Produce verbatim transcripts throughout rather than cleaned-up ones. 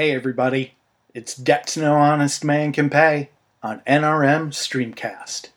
Hey everybody, it's Debts No Honest Man Can Pay on N R M Streamcast.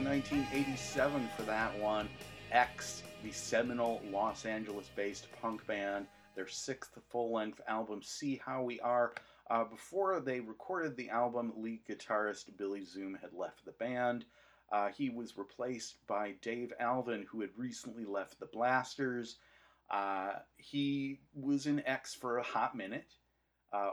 nineteen eighty-seven for that one. X, the seminal Los Angeles-based punk band, their sixth full-length album, See How We Are. Uh, before they recorded the album, lead guitarist Billy Zoom had left the band. Uh, he was replaced by Dave Alvin, who had recently left the Blasters. Uh, he was in X for a hot minute. Uh,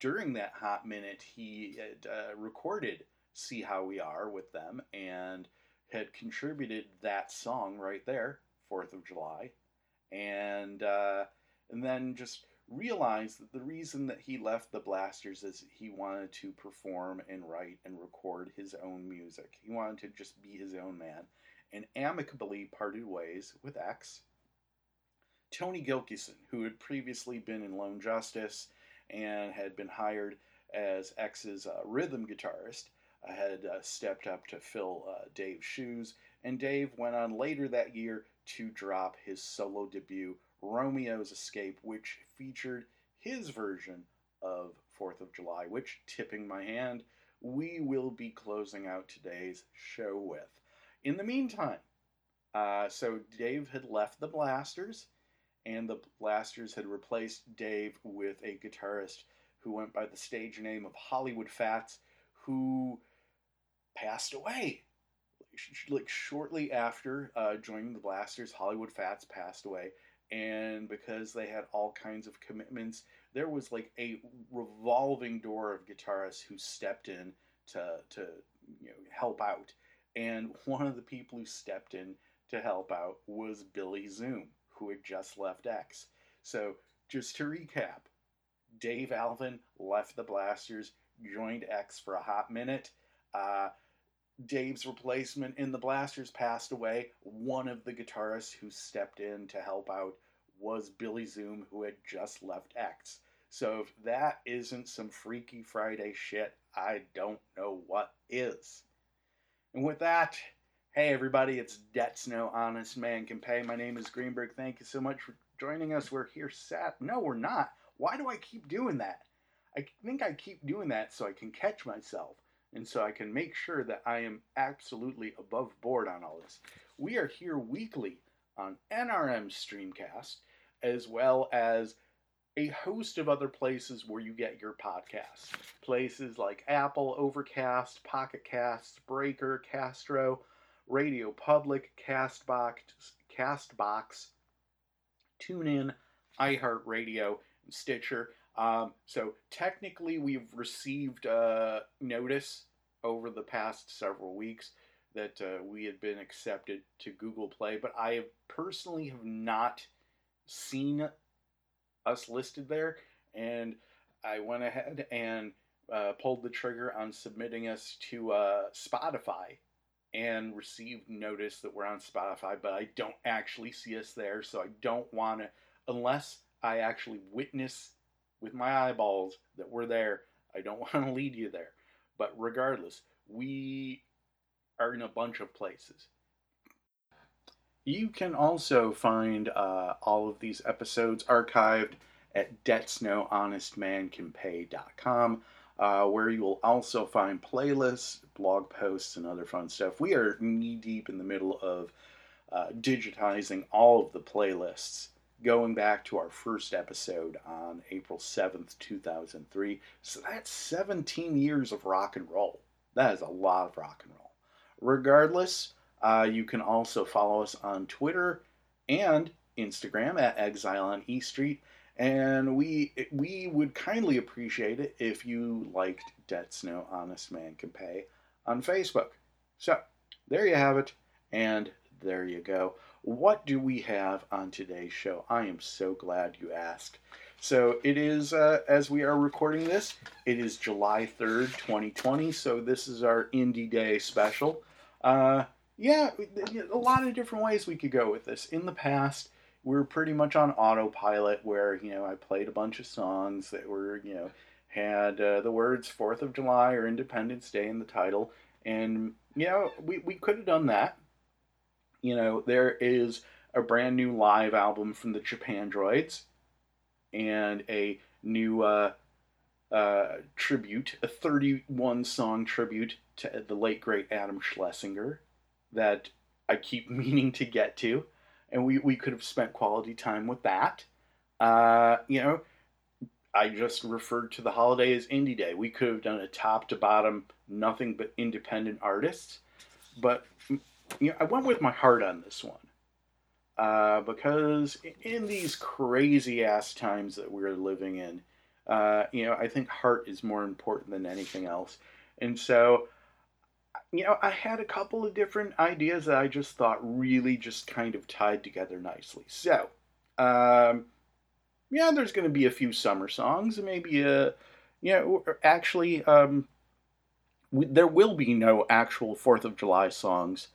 during that hot minute, he had, uh, recorded See How We Are with them and had contributed that song right there, fourth of July, and uh, and then just realized that the reason that he left the Blasters is he wanted to perform and write and record his own music. He wanted to just be his own man, and amicably parted ways with X. Tony Gilkison, who had previously been in Lone Justice and had been hired as X's uh, rhythm guitarist, had uh, stepped up to fill uh, Dave's shoes, and Dave went on later that year to drop his solo debut, Romeo's Escape, which featured his version of fourth of July, which, tipping my hand, we will be closing out today's show with. In the meantime, uh, so Dave had left the Blasters, and the Blasters had replaced Dave with a guitarist who went by the stage name of Hollywood Fats, who passed away. Like, shortly after uh, joining the Blasters, Hollywood Fats passed away, and because they had all kinds of commitments, there was like a revolving door of guitarists who stepped in to to you know help out. And one of the people who stepped in to help out was Billy Zoom, who had just left X. So just to recap, Dave Alvin left the Blasters, joined X for a hot minute. Uh, Dave's replacement in the Blasters passed away. One of the guitarists who stepped in to help out was Billy Zoom, who had just left X. So if that isn't some Freaky Friday shit, I don't know what is. And with that, hey everybody, it's Debts No Honest Man Can Pay. My name is Greenberg. Thank you so much for joining us. We're here sat. No, we're not. Why do I keep doing that? I think I keep doing that so I can catch myself. And so I can make sure that I am absolutely above board on all this. We are here weekly on N R M Streamcast, as well as a host of other places where you get your podcasts. Places like Apple, Overcast, Pocket Casts, Breaker, Castro, Radio Public, Castbox, Castbox, TuneIn, iHeartRadio, and Stitcher. Um, so technically we've received uh, notice over the past several weeks that uh, we had been accepted to Google Play, but I have personally have not seen us listed there, and I went ahead and uh, pulled the trigger on submitting us to uh, Spotify and received notice that we're on Spotify, but I don't actually see us there, so I don't want to, unless I actually witness with my eyeballs that we're there, I don't want to lead you there. But regardless, we are in a bunch of places. You can also find uh, all of these episodes archived at debts no honest man can pay dot com, uh, where you will also find playlists, blog posts, and other fun stuff. We are knee-deep in the middle of uh, digitizing all of the playlists, going back to our first episode on April seventh, two thousand three. So that's seventeen years of rock and roll. That is a lot of rock and roll. Regardless, uh, you can also follow us on Twitter and Instagram at Exile on E Street. And we we would kindly appreciate it if you liked Debts No Honest Man Can Pay on Facebook. So there you have it, and there you go. What do we have on today's show? I am so glad you asked. So it is, uh, as we are recording this, it is July third, twenty twenty. So this is our Indie Day special. Uh, yeah, a lot of different ways we could go with this. In the past, we were pretty much on autopilot where, you know, I played a bunch of songs that were, you know, had uh, the words fourth of July or Independence Day in the title. And, you know, we, we could have done that. You know, there is a brand new live album from the Japan Droids and a new uh, uh, tribute, a thirty-one song tribute to the late, great Adam Schlesinger that I keep meaning to get to. And we, we could have spent quality time with that. Uh, you know, I just referred to the holiday as Indie Day. We could have done a top to bottom, nothing but independent artists. But you know, I went with my heart on this one, uh, because in these crazy-ass times that we're living in, uh, you know, I think heart is more important than anything else. And so, you know, I had a couple of different ideas that I just thought really just kind of tied together nicely. So, um, yeah, there's going to be a few summer songs, maybe a, you know, actually, um, we, there will be no actual fourth of July songs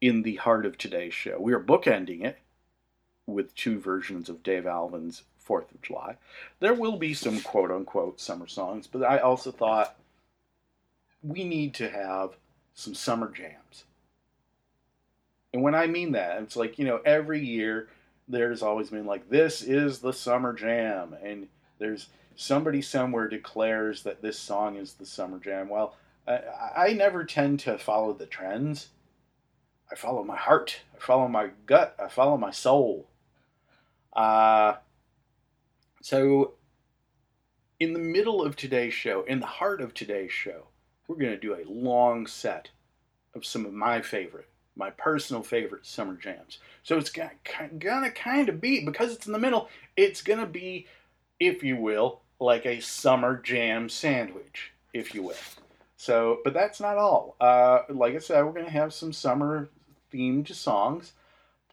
in the heart of today's show. We are bookending it with two versions of Dave Alvin's fourth of July. There will be some quote-unquote summer songs, but I also thought we need to have some summer jams. And when I mean that, it's like, you know, every year there's always been like, this is the summer jam. And there's somebody somewhere declares that this song is the summer jam. Well, I, I never tend to follow the trends. I follow my heart. I follow my gut. I follow my soul. Uh, so in the middle of today's show, in the heart of today's show, we're going to do a long set of some of my favorite, my personal favorite summer jams. So it's going to kind of be, because it's in the middle, it's going to be, if you will, like a summer jam sandwich, if you will. So, but that's not all. Uh, like I said, we're going to have some summer-themed songs,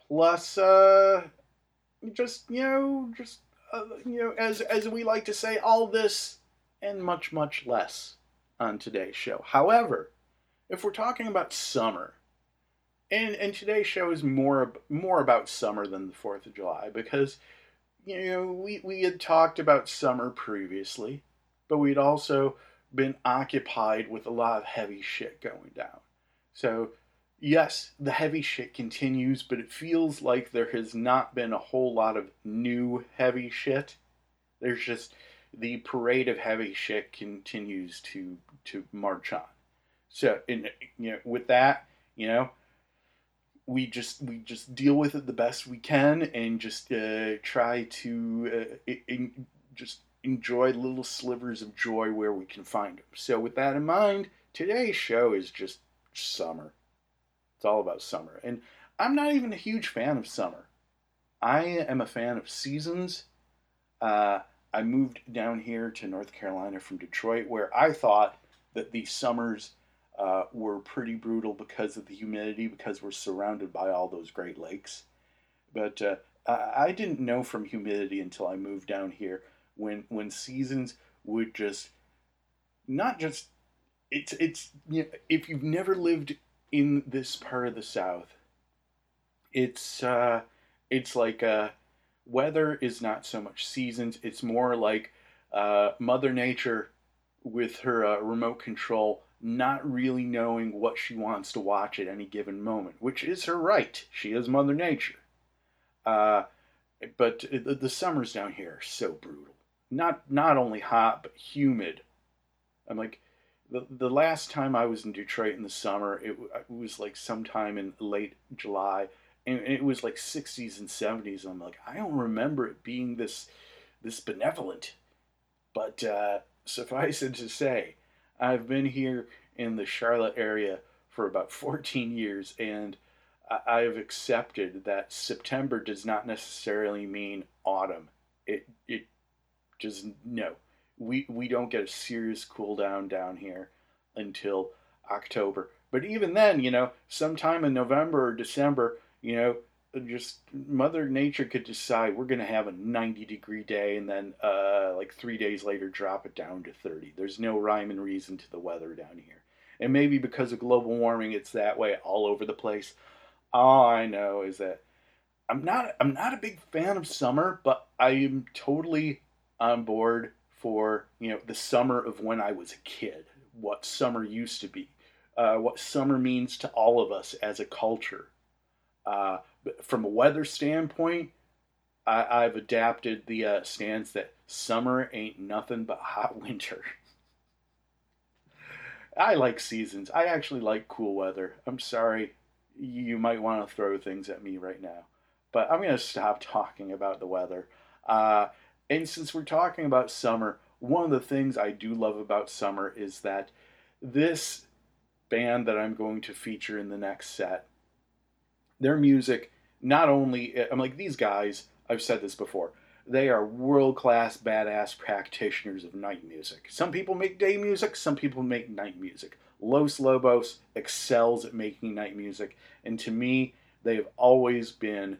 plus uh, just, you know, just, uh, you know, as as we like to say, all this and much, much less on today's show. However, if we're talking about summer, and, and today's show is more, more about summer than the fourth of July, because, you know, we, we had talked about summer previously, but we'd also been occupied with a lot of heavy shit going down. So, yes, the heavy shit continues, but it feels like there has not been a whole lot of new heavy shit. There's just the parade of heavy shit continues to to march on. So, and, you know, with that, you know, we just we just deal with it the best we can and just uh, try to uh, in, just. enjoy little slivers of joy where we can find them. So with that in mind, today's show is just summer. It's all about summer. And I'm not even a huge fan of summer. I am a fan of seasons. Uh, I moved down here to North Carolina from Detroit, where I thought that the summers uh, were pretty brutal because of the humidity, because we're surrounded by all those Great Lakes. But uh, I didn't know from humidity until I moved down here. When when seasons would just not just it's it's you know, if you've never lived in this part of the South, it's uh, it's like uh, weather is not so much seasons. It's more like uh, Mother Nature with her uh, remote control, not really knowing what she wants to watch at any given moment, which is her right. She is Mother Nature, uh, but the, the summers down here are so brutal. Not not only hot, but humid. I'm like, the the last time I was in Detroit in the summer, it, it was like sometime in late July, and it was like sixties and seventies. I'm like, I don't remember it being this this benevolent. But uh, suffice it to say, I've been here in the Charlotte area for about fourteen years, and I, I've accepted that September does not necessarily mean autumn. It it. Just no, we we don't get a serious cool down down here until October. But even then, you know, sometime in November or December, you know, just Mother Nature could decide we're going to have a ninety degree day, and then uh, like three days later drop it down to thirty. There's no rhyme and reason to the weather down here, and maybe because of global warming, it's that way all over the place. All I know is that I'm not I'm not a big fan of summer, but I am totally on board for, you know, the summer of when I was a kid, what summer used to be, uh, what summer means to all of us as a culture. Uh, from a weather standpoint, I, I've adapted the uh, stance that summer ain't nothing but hot winter. I like seasons. I actually like cool weather. I'm sorry, you might want to throw things at me right now, but I'm going to stop talking about the weather. Uh, And since we're talking about summer, one of the things I do love about summer is that this band that I'm going to feature in the next set, their music, not only, I'm like, these guys, I've said this before, they are world-class, badass practitioners of night music. Some people make day music, some people make night music. Los Lobos excels at making night music, and to me, they've always been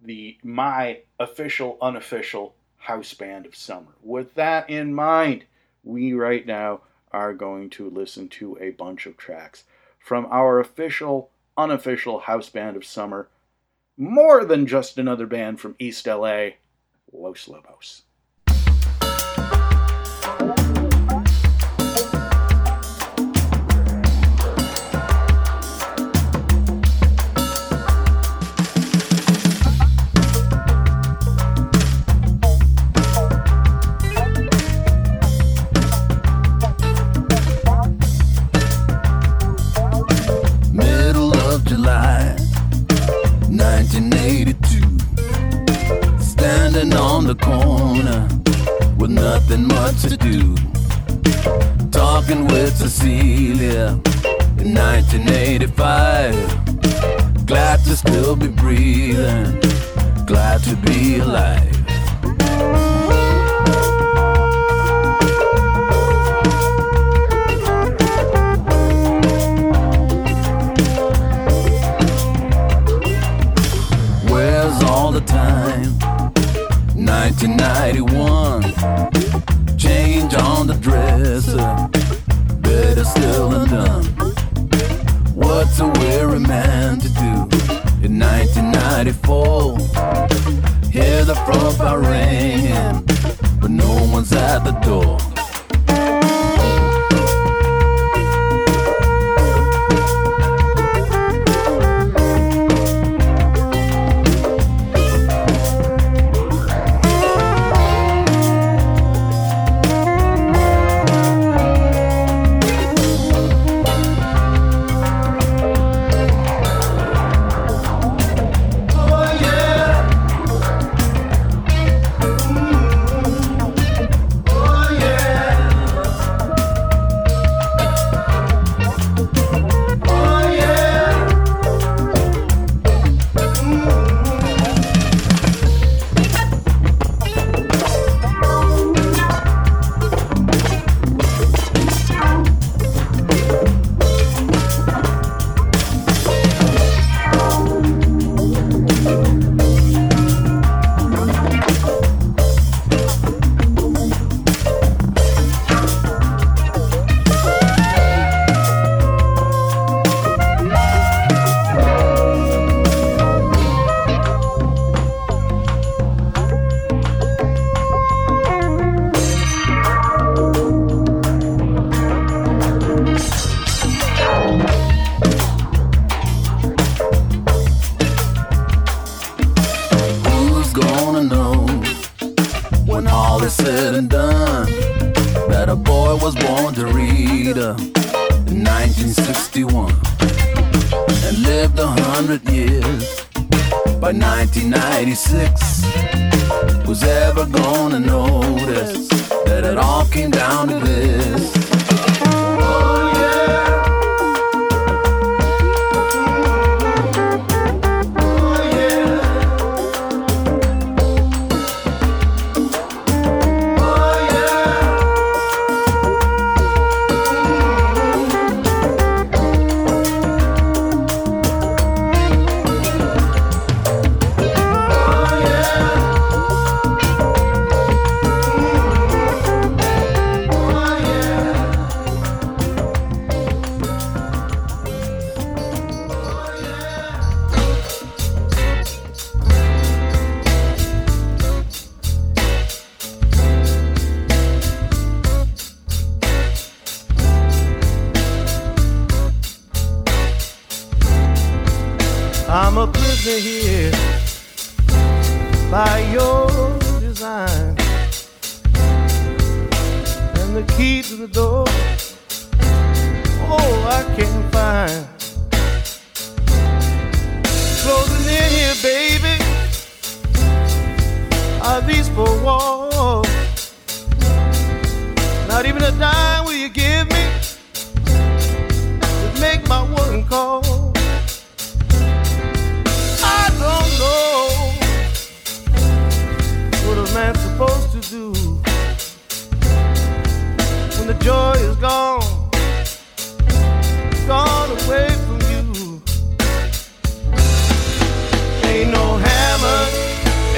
the my official, unofficial house band of summer. With that in mind, we right now are going to listen to a bunch of tracks from our official, unofficial house band of summer, more than just another band from East L A, Los Lobos. corner with nothing much to do, talking with Cecilia in nineteen eighty-five. Glad to still be breathing, glad to be alive. All the time, nineteen ninety-one, change on the dresser, better still than done. What's a weary man to do in nineteen ninety-four? Hear the front bell ringing, but no one's at the door.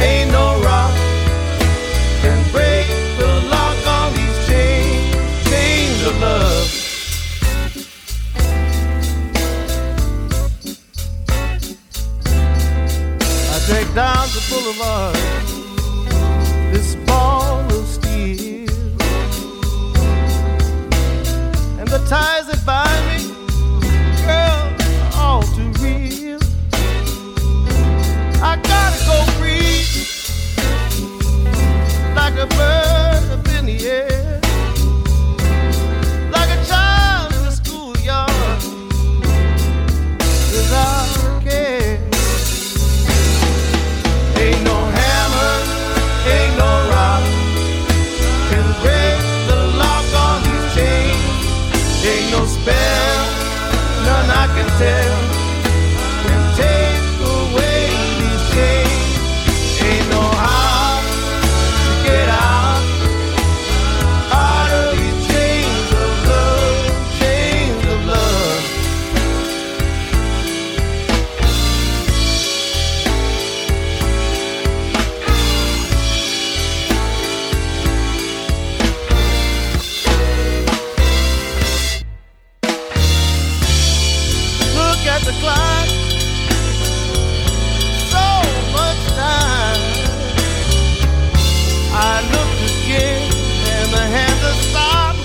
Ain't no can tell can take away these chains. Ain't no how to get out, out of these chains of love, chains of love. Look at the clock, so much time. I looked again and the hands are stopped.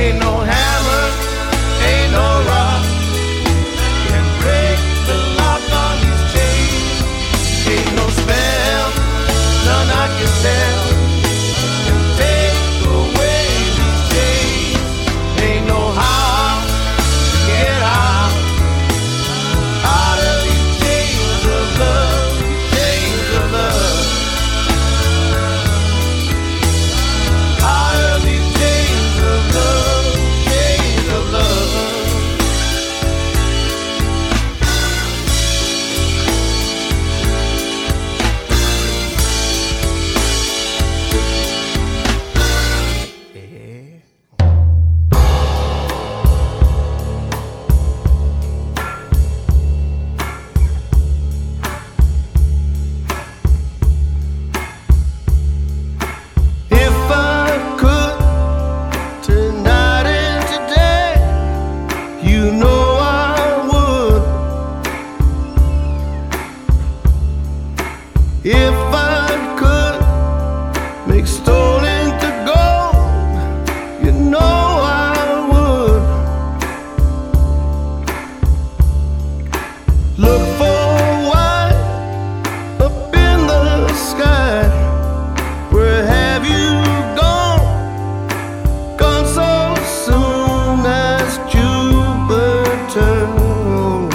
Ain't no hammer, ain't no rock can break the lock on these chains. Ain't no spell, none I can tell can take away these chains. Ain't no how to get out, out of these chains of love, chains of love. Out of these chains of love, chains of love. If I could turn night into day, you know I would. If I could make stone into gold, you know I would. Look for white up in the sky. Where have you gone? Gone so soon as Jupiter moon.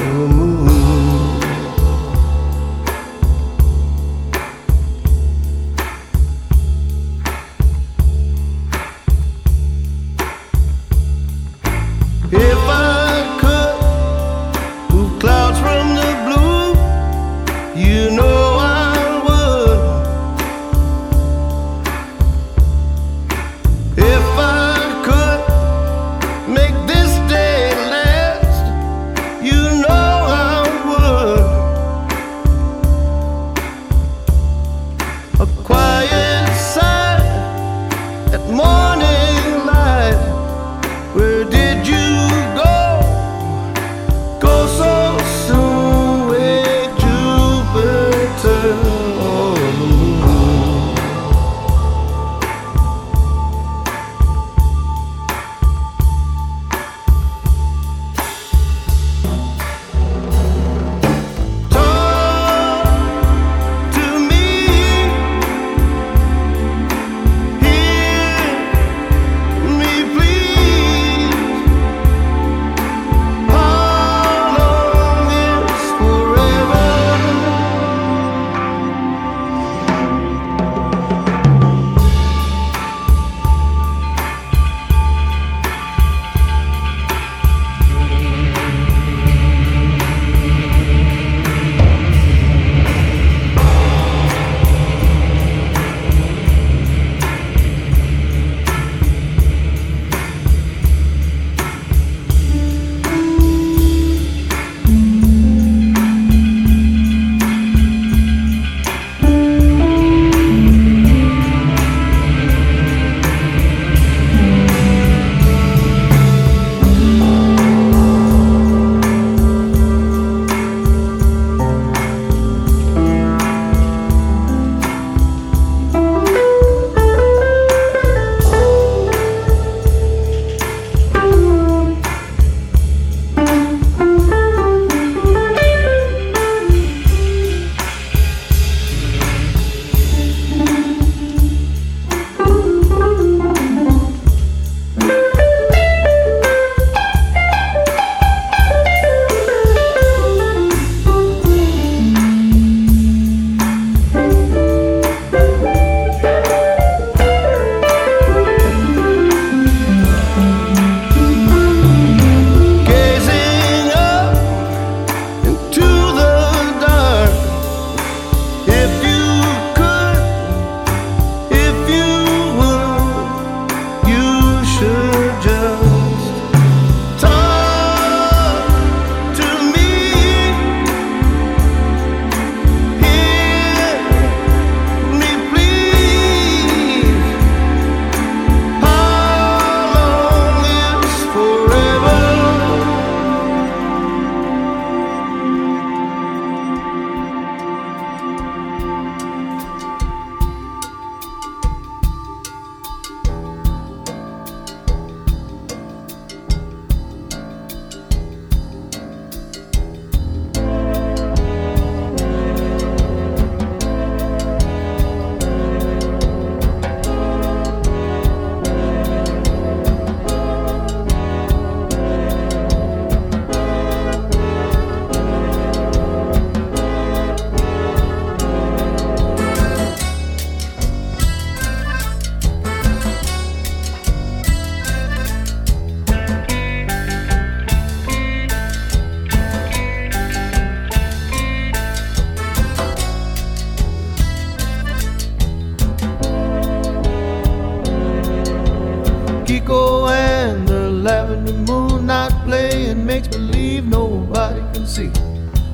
in the moonlight playing makes believe nobody can see.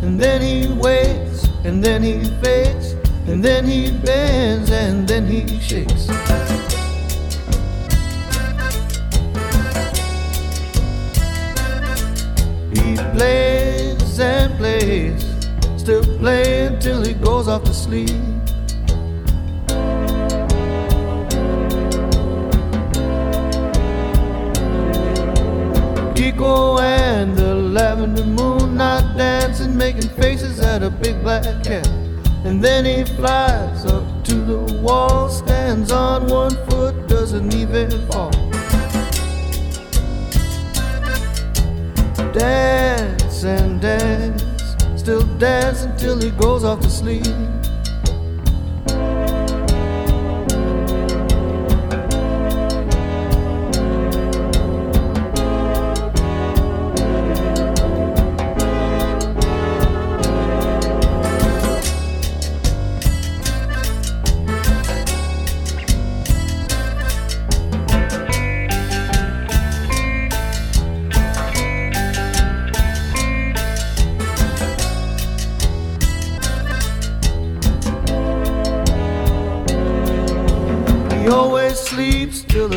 And then he waits, and then he fades, and then he bends, and then he shakes. He plays and plays, still playing till he goes off to sleep. Kiko and the lavender moon not dancing, making faces at a big black cat. And then he flies up to the wall, stands on one foot, doesn't even fall. Dance and dance, still dance until he goes off to sleep.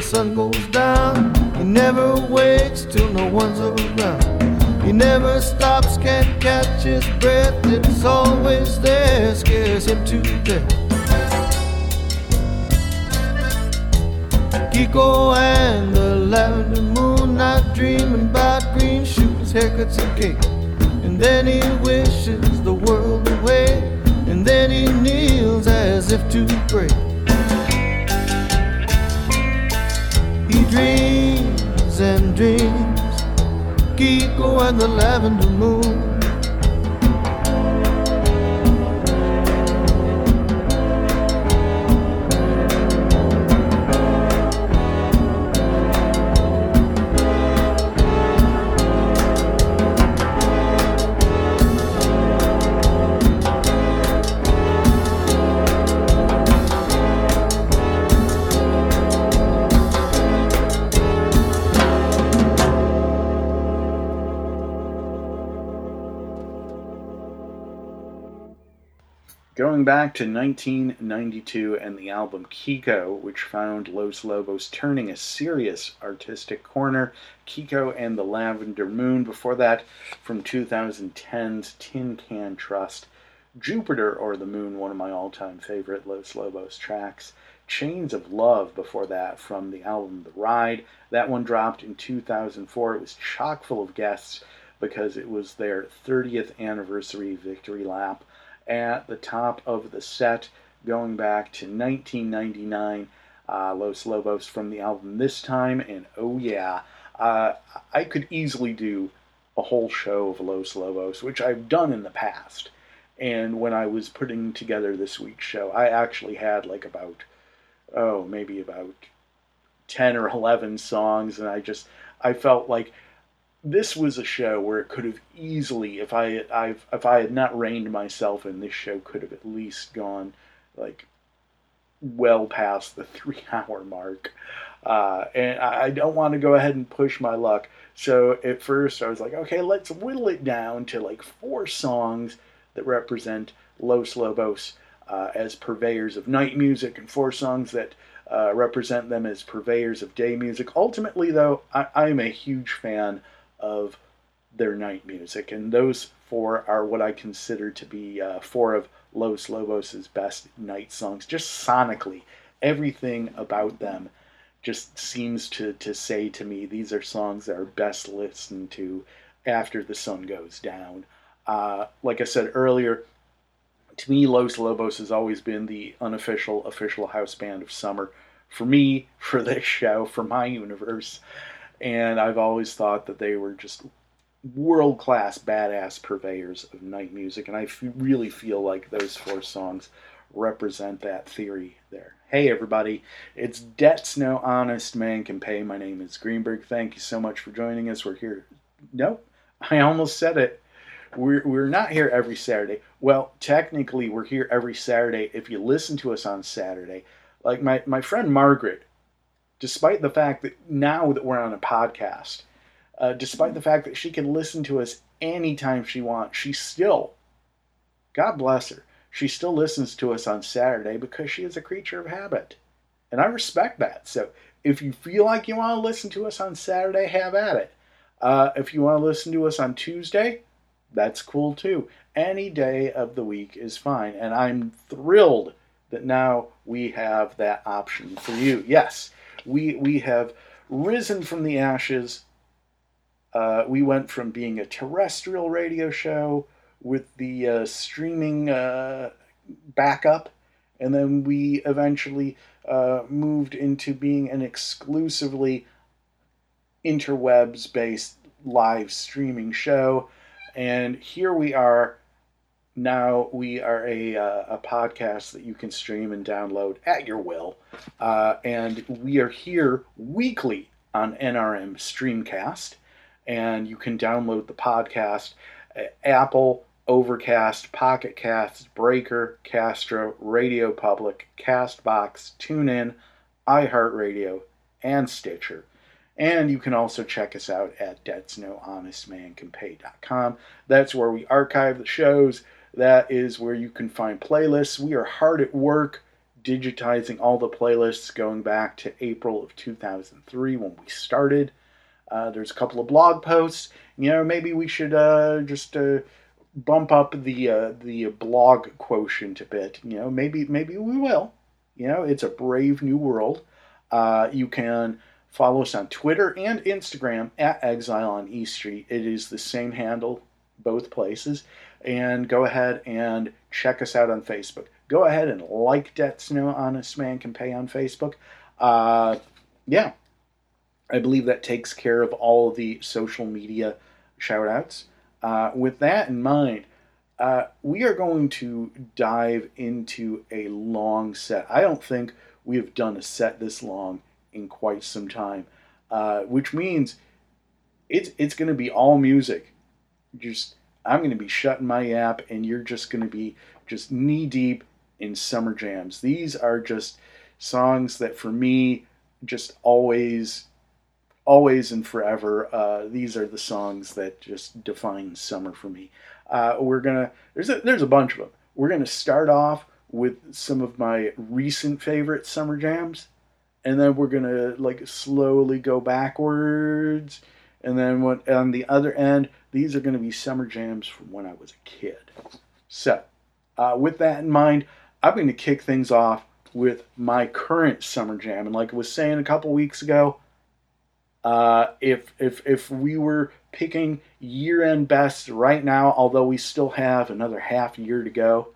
Sun goes down, he never wakes till no one's around. He never stops, can't catch his breath, it's always there, scares him to death. Kiko and the lavender moon not dreaming about green shoes, haircuts and cake. And then he wishes the world away, and then he kneels as if to pray. Dreams and dreams, Kiko and the lavender moon. Going back to nineteen ninety-two and the album Kiko, which found Los Lobos turning a serious artistic corner, Kiko and the Lavender Moon. Before that, from two thousand ten's Tin Can Trust, Jupiter or the Moon, one of my all-time favorite Los Lobos tracks. Chains of Love before that, from the album The Ride. That one dropped in two thousand four. It was chock full of guests because it was their thirtieth anniversary victory lap. At the top of the set, going back to nineteen ninety-nine, uh, Los Lobos from the album This Time, and oh yeah, uh, I could easily do a whole show of Los Lobos, which I've done in the past. And when I was putting together this week's show, I actually had like about, oh, maybe about ten or eleven songs, and I just, I felt like this was a show where it could have easily, if I I've, if I had not reined myself in, this show could have at least gone like well past the three-hour mark. Uh, and I don't want to go ahead and push my luck. So at first I was like, okay, let's whittle it down to like four songs that represent Los Lobos uh, as purveyors of night music, and four songs that uh, represent them as purveyors of day music. Ultimately, though, I, I'm a huge fan of their night music, and those four are what I consider to be uh, four of Los Lobos' best night songs. Just sonically, everything about them just seems to, to say to me these are songs that are best listened to after the sun goes down. Uh, like I said earlier, to me Los Lobos has always been the unofficial, official house band of summer. For me, for this show, for my universe. And I've always thought that they were just world-class, badass purveyors of night music. And I f- really feel like those four songs represent that theory there. Hey, everybody. It's Debts No Honest Man Can Pay. My name is Greenberg. Thank you so much for joining us. We're here. Nope. I almost said it. We're, we're not here every Saturday. Well, technically, we're here every Saturday if you listen to us on Saturday. Like my, my friend Margaret, despite the fact that now that we're on a podcast, Uh, despite the fact that she can listen to us anytime she wants, she still, God bless her, she still listens to us on Saturday because she is a creature of habit. And I respect that. So if you feel like you want to listen to us on Saturday, have at it. Uh, if you want to listen to us on Tuesday, that's cool too. Any day of the week is fine. And I'm thrilled that now we have that option for you. Yes, we, we have risen from the ashes. Uh, we went from being a terrestrial radio show with the uh, streaming uh, backup, and then we eventually uh, moved into being an exclusively interwebs-based live streaming show. And here we are. Now we are a uh, a podcast that you can stream and download at your will. Uh, and we are here weekly on N R M Streamcast. And you can download the podcast at Apple, Overcast, Pocket Casts, Breaker, Castro, Radio Public, Castbox, TuneIn, iHeartRadio, and Stitcher. And you can also check us out at debts no honest man can pay dot com. That's where we archive the shows. That is where you can find playlists. We are hard at work digitizing all the playlists going back to April of two thousand three when we started. Uh, there's a couple of blog posts. You know, maybe we should uh, just uh, bump up the uh, the blog quotient a bit. You know, maybe maybe we will. You know, it's a brave new world. Uh, you can follow us on Twitter and Instagram at Exile on E Street. It is the same handle both places. And go ahead and check us out on Facebook. Go ahead and like Debts No Honest Man Can Pay on Facebook. Uh, yeah. I believe that takes care of all of the social media shout-outs. Uh, with that in mind, uh, we are going to dive into a long set. I don't think we have done a set this long in quite some time, uh, which means it's it's going to be all music. Just I'm going to be shutting my app, and you're just going to be just knee-deep in summer jams. These are just songs that, for me, just always... Always and forever, uh, these are the songs that just define summer for me. Uh, we're gonna there's a, there's a bunch of them. We're gonna start off with some of my recent favorite summer jams, and then we're gonna like slowly go backwards, and then what on the other end, these are gonna be summer jams from when I was a kid. So, uh, with that in mind, I'm gonna kick things off with my current summer jam, and like I was saying a couple weeks ago. Uh, if if if we were picking year-end best right now, although we still have another half year to go,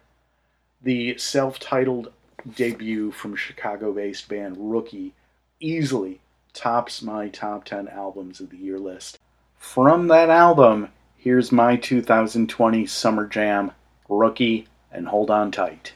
the self-titled debut from Chicago-based band Rookie easily tops my top ten albums of the year list. From that album, here's my two thousand twenty summer jam, Rookie, and hold on tight.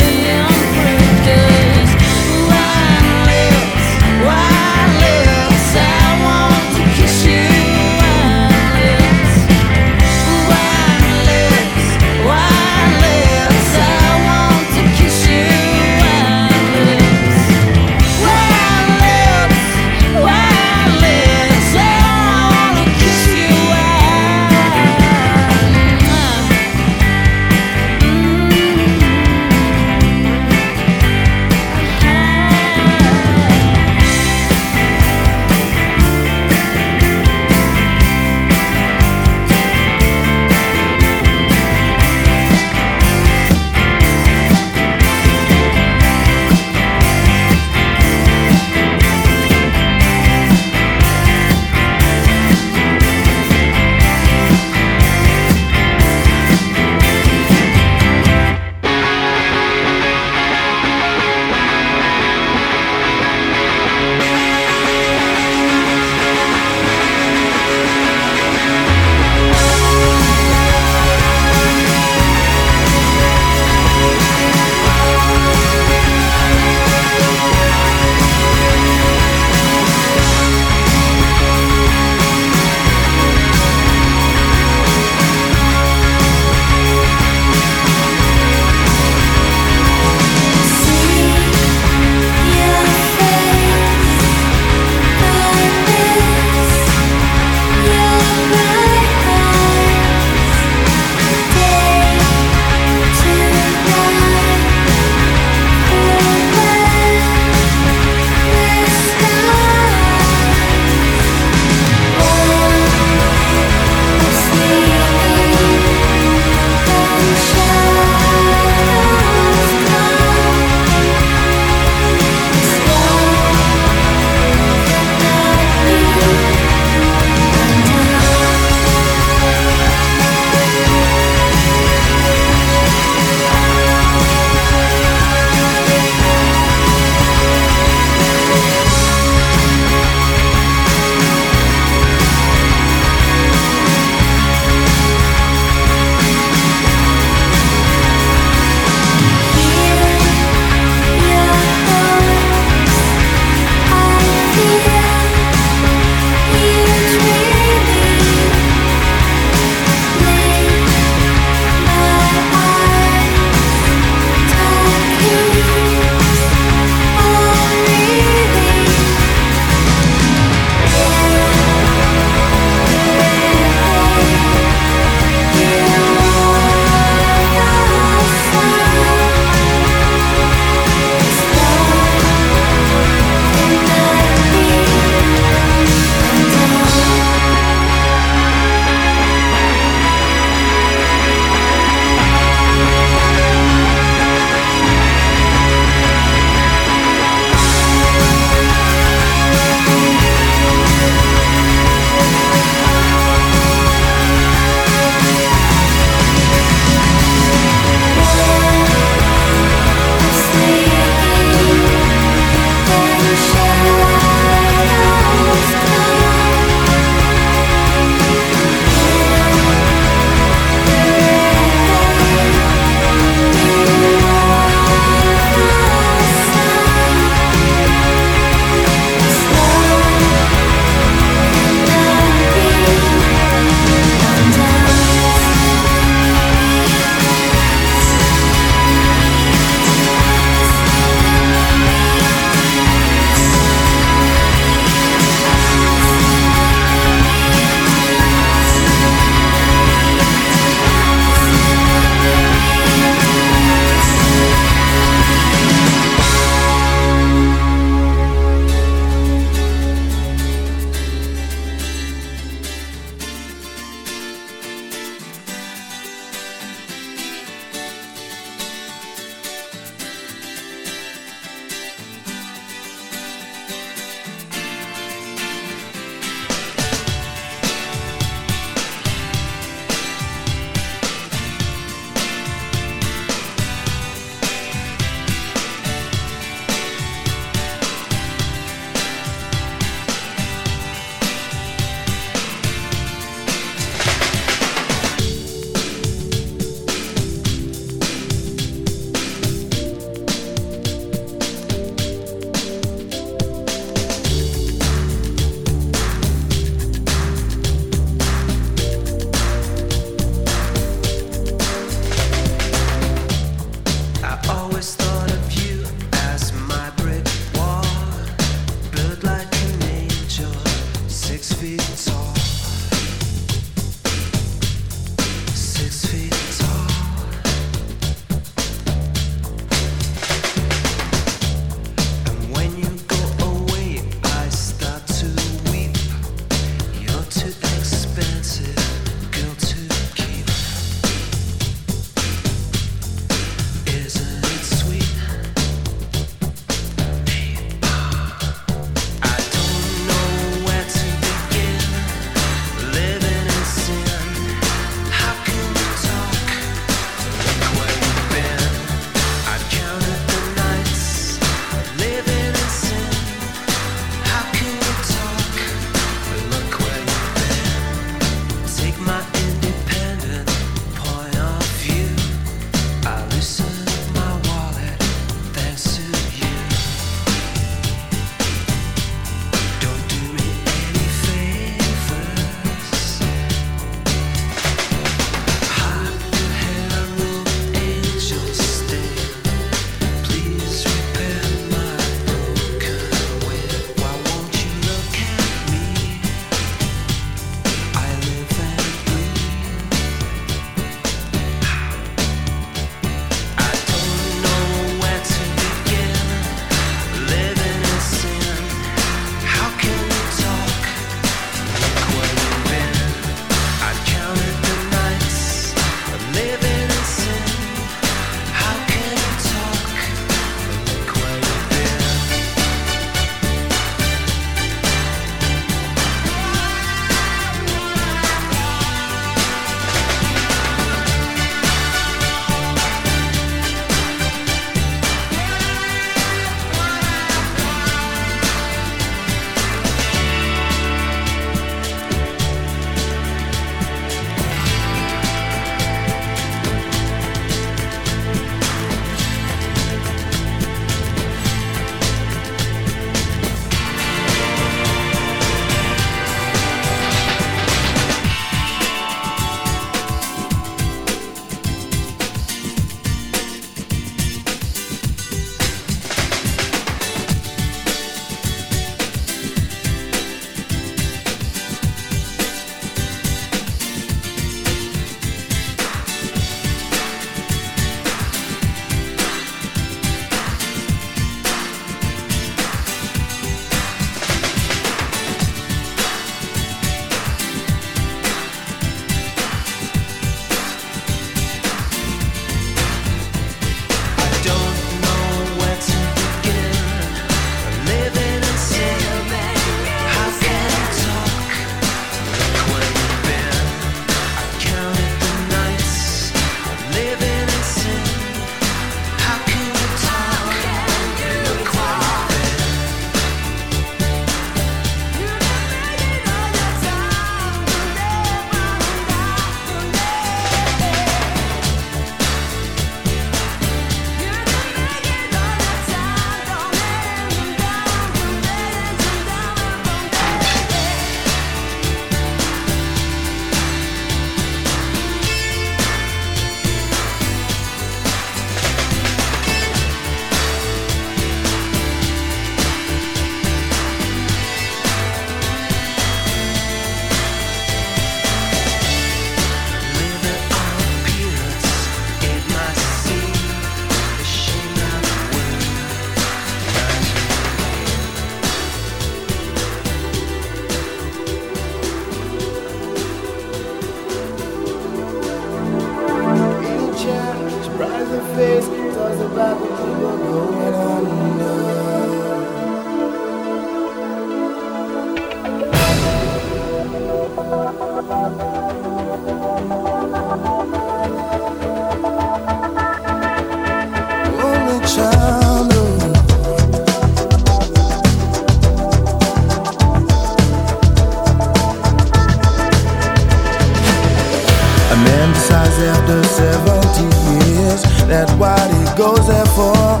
realize after seventy years that what he goes there for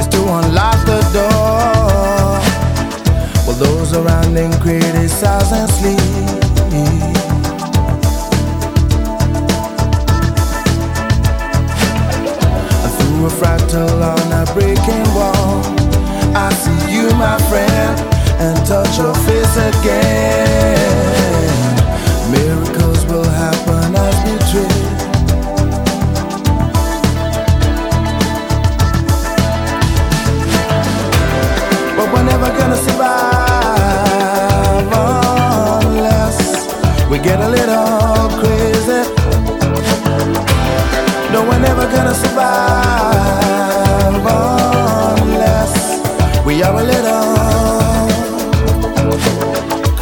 is to unlock the door. Well, those around him criticize and sleep. A fractal on a breaking wall. I see you, my friend, and touch your face again. Miracles will happen as we dream. But we're never gonna survive unless we get a little crazy. No, we're never gonna survive unless we are a little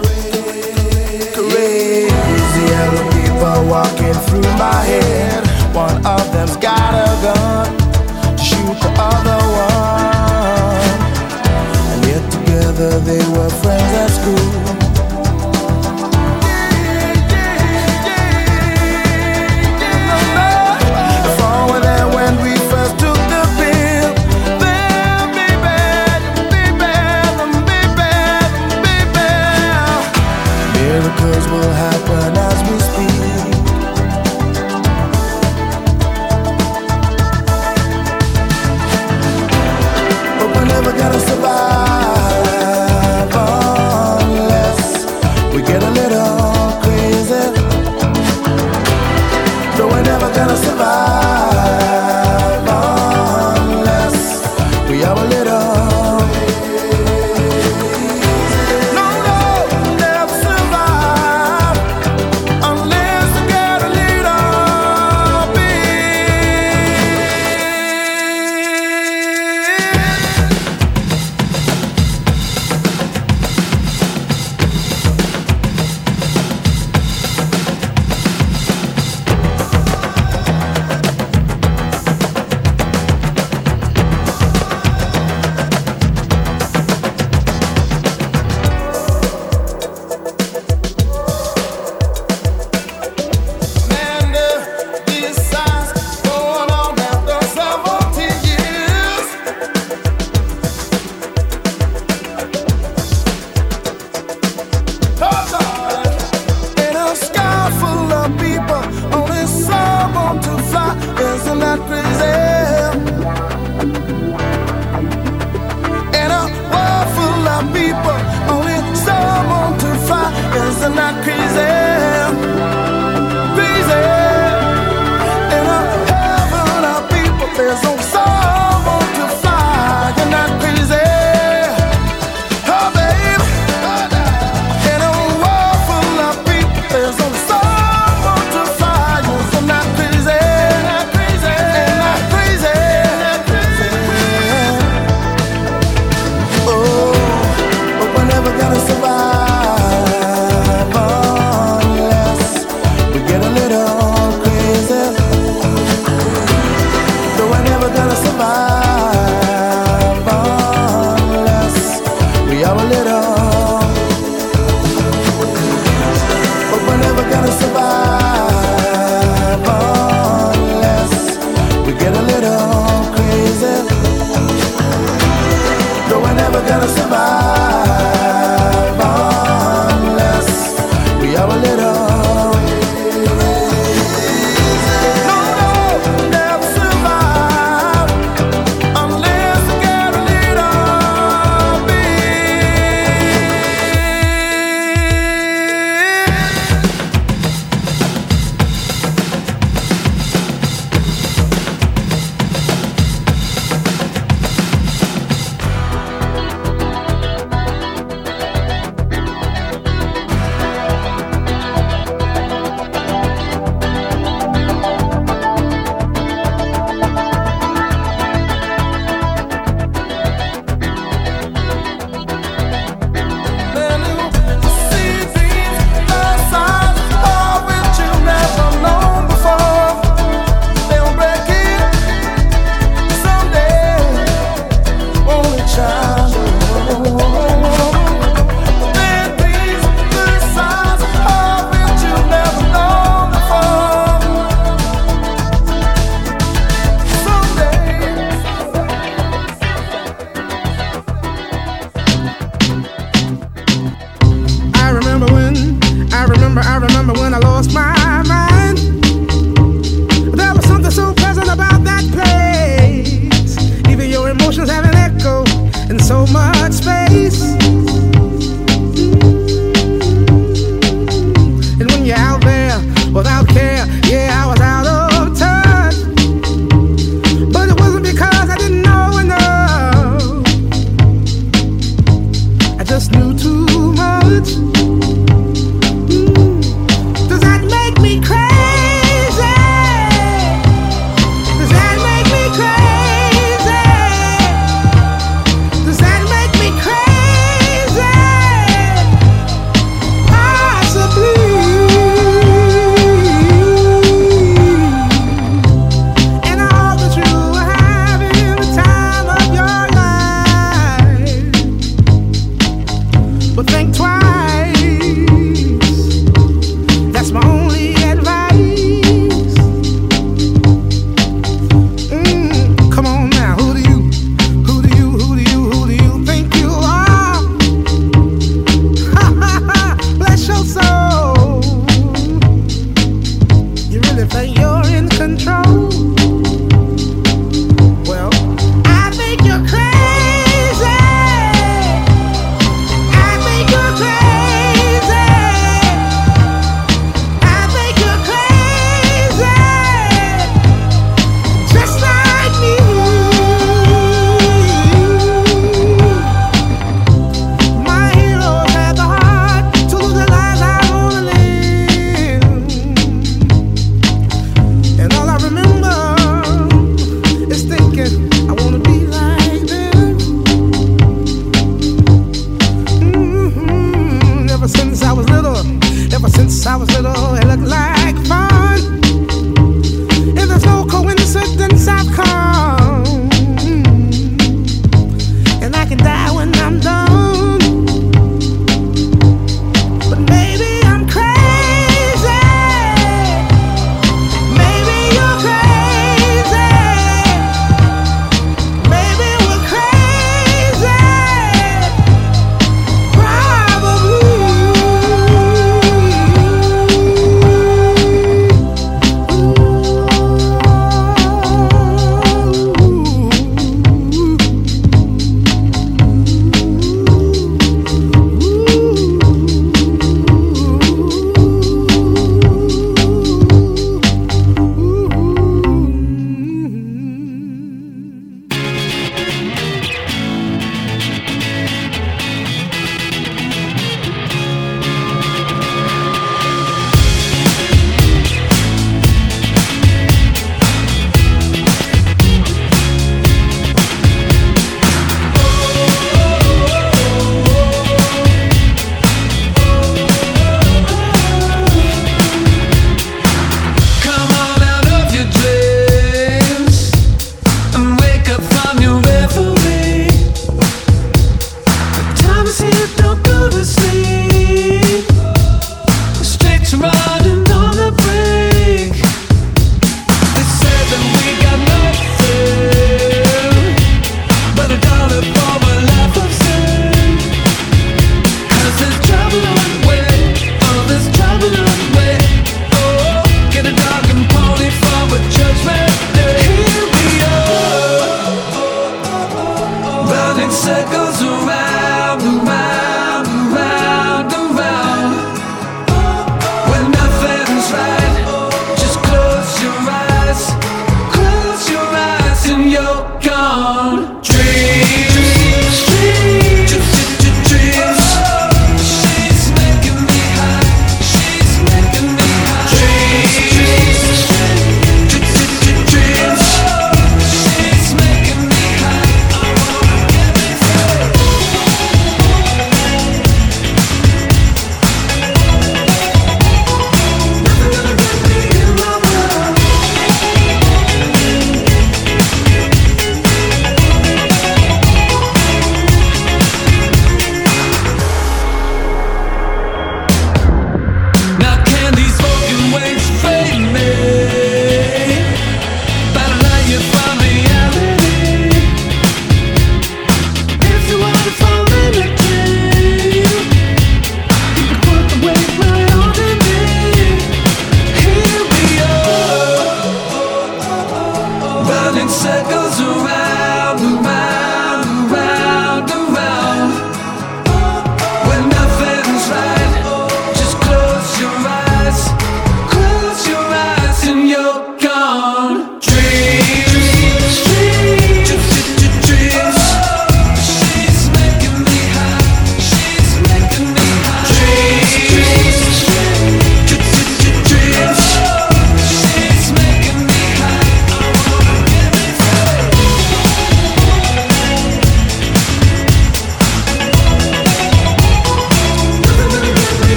crazy. Crazy yellow people walking through my head. One of them's got a gun to shoot the other one. And yet together they were friends at school. Will happen as we speak. But we're never gonna survive unless we get a little crazy. No, we're never gonna survive unless we are a little. Crazy.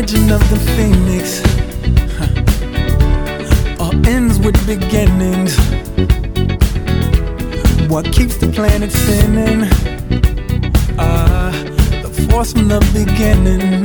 legend of the phoenix, huh. All ends with beginnings. What keeps the planet spinning? Uh, the force from the beginning.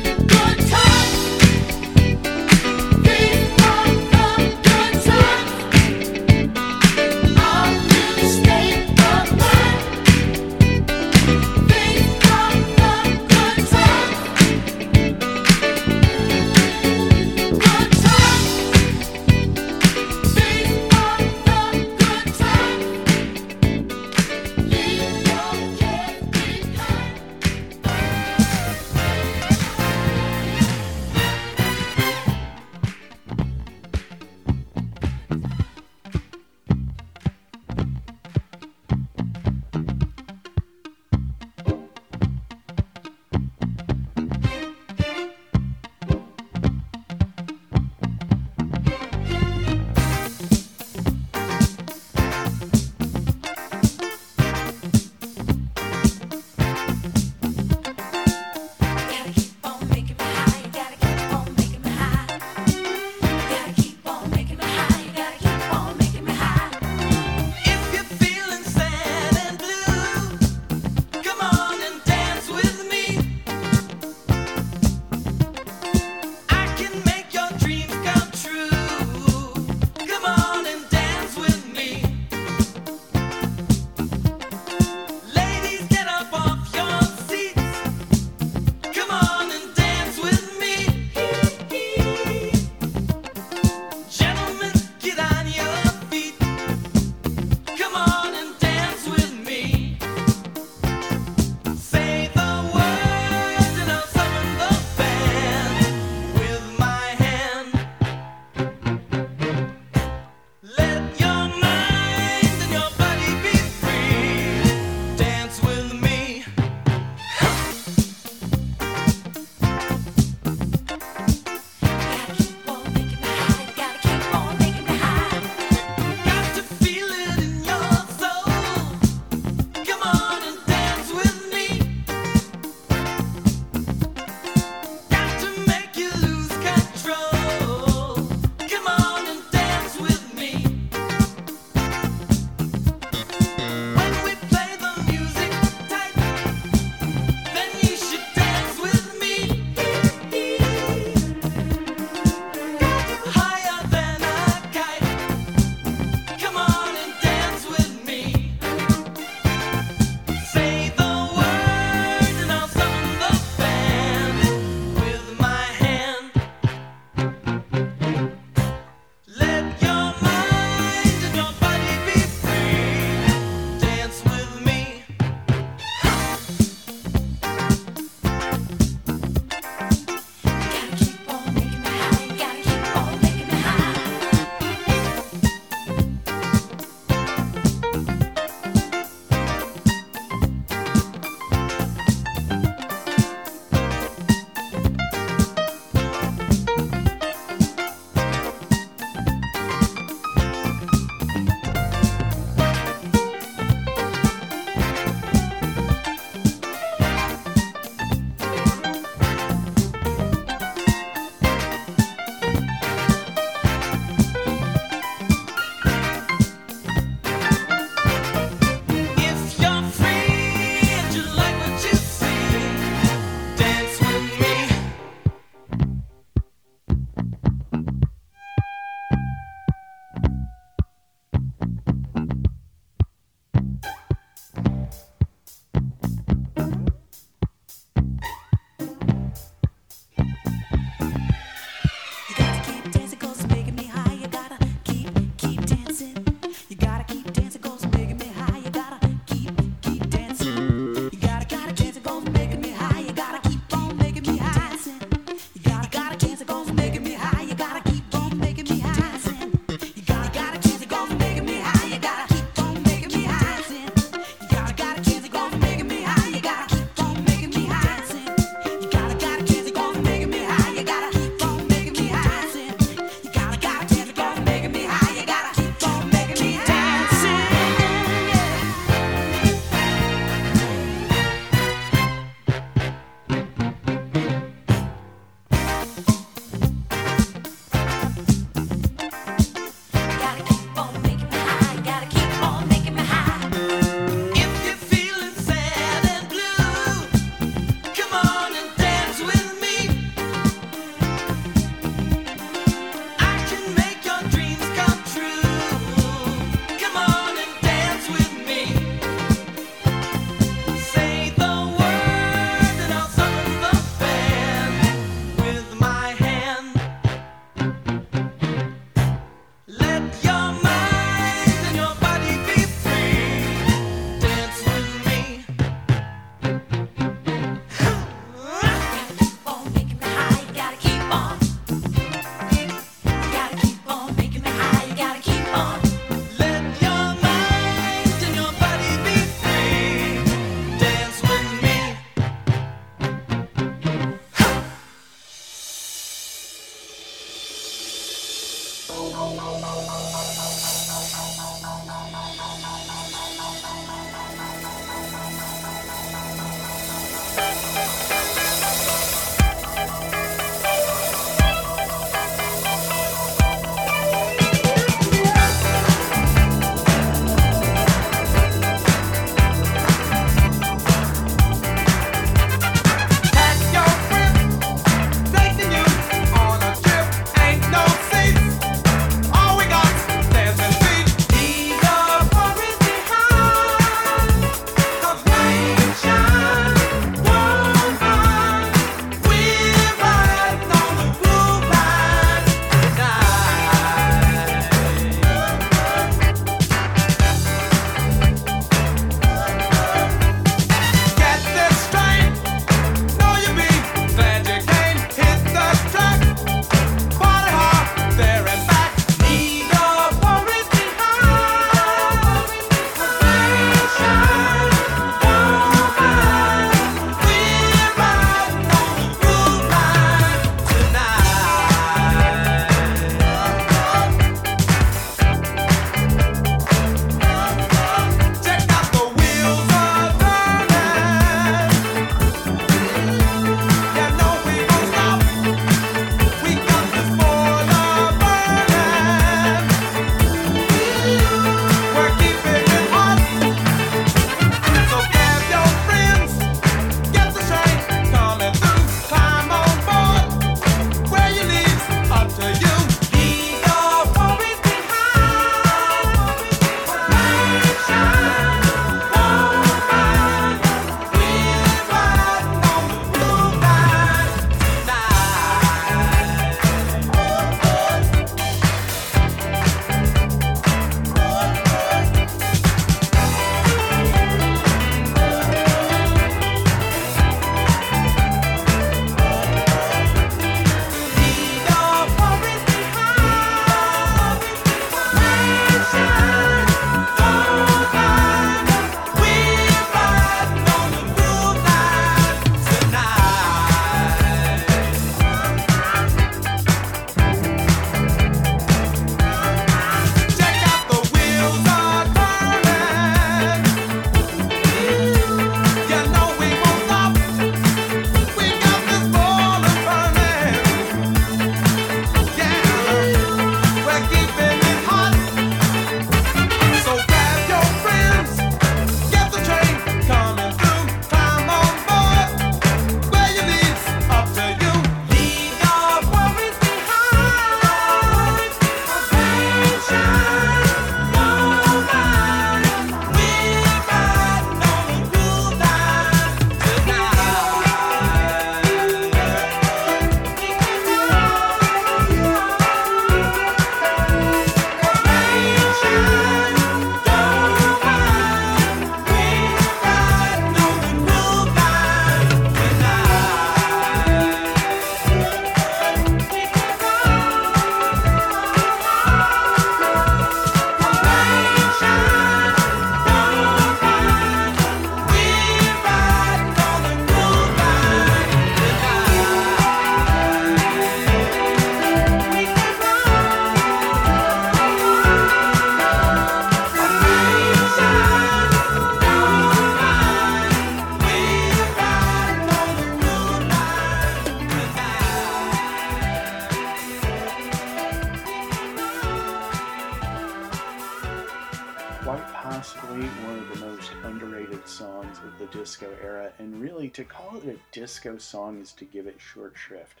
innovative songs of the disco era, and really to call it a disco song is to give it short shrift.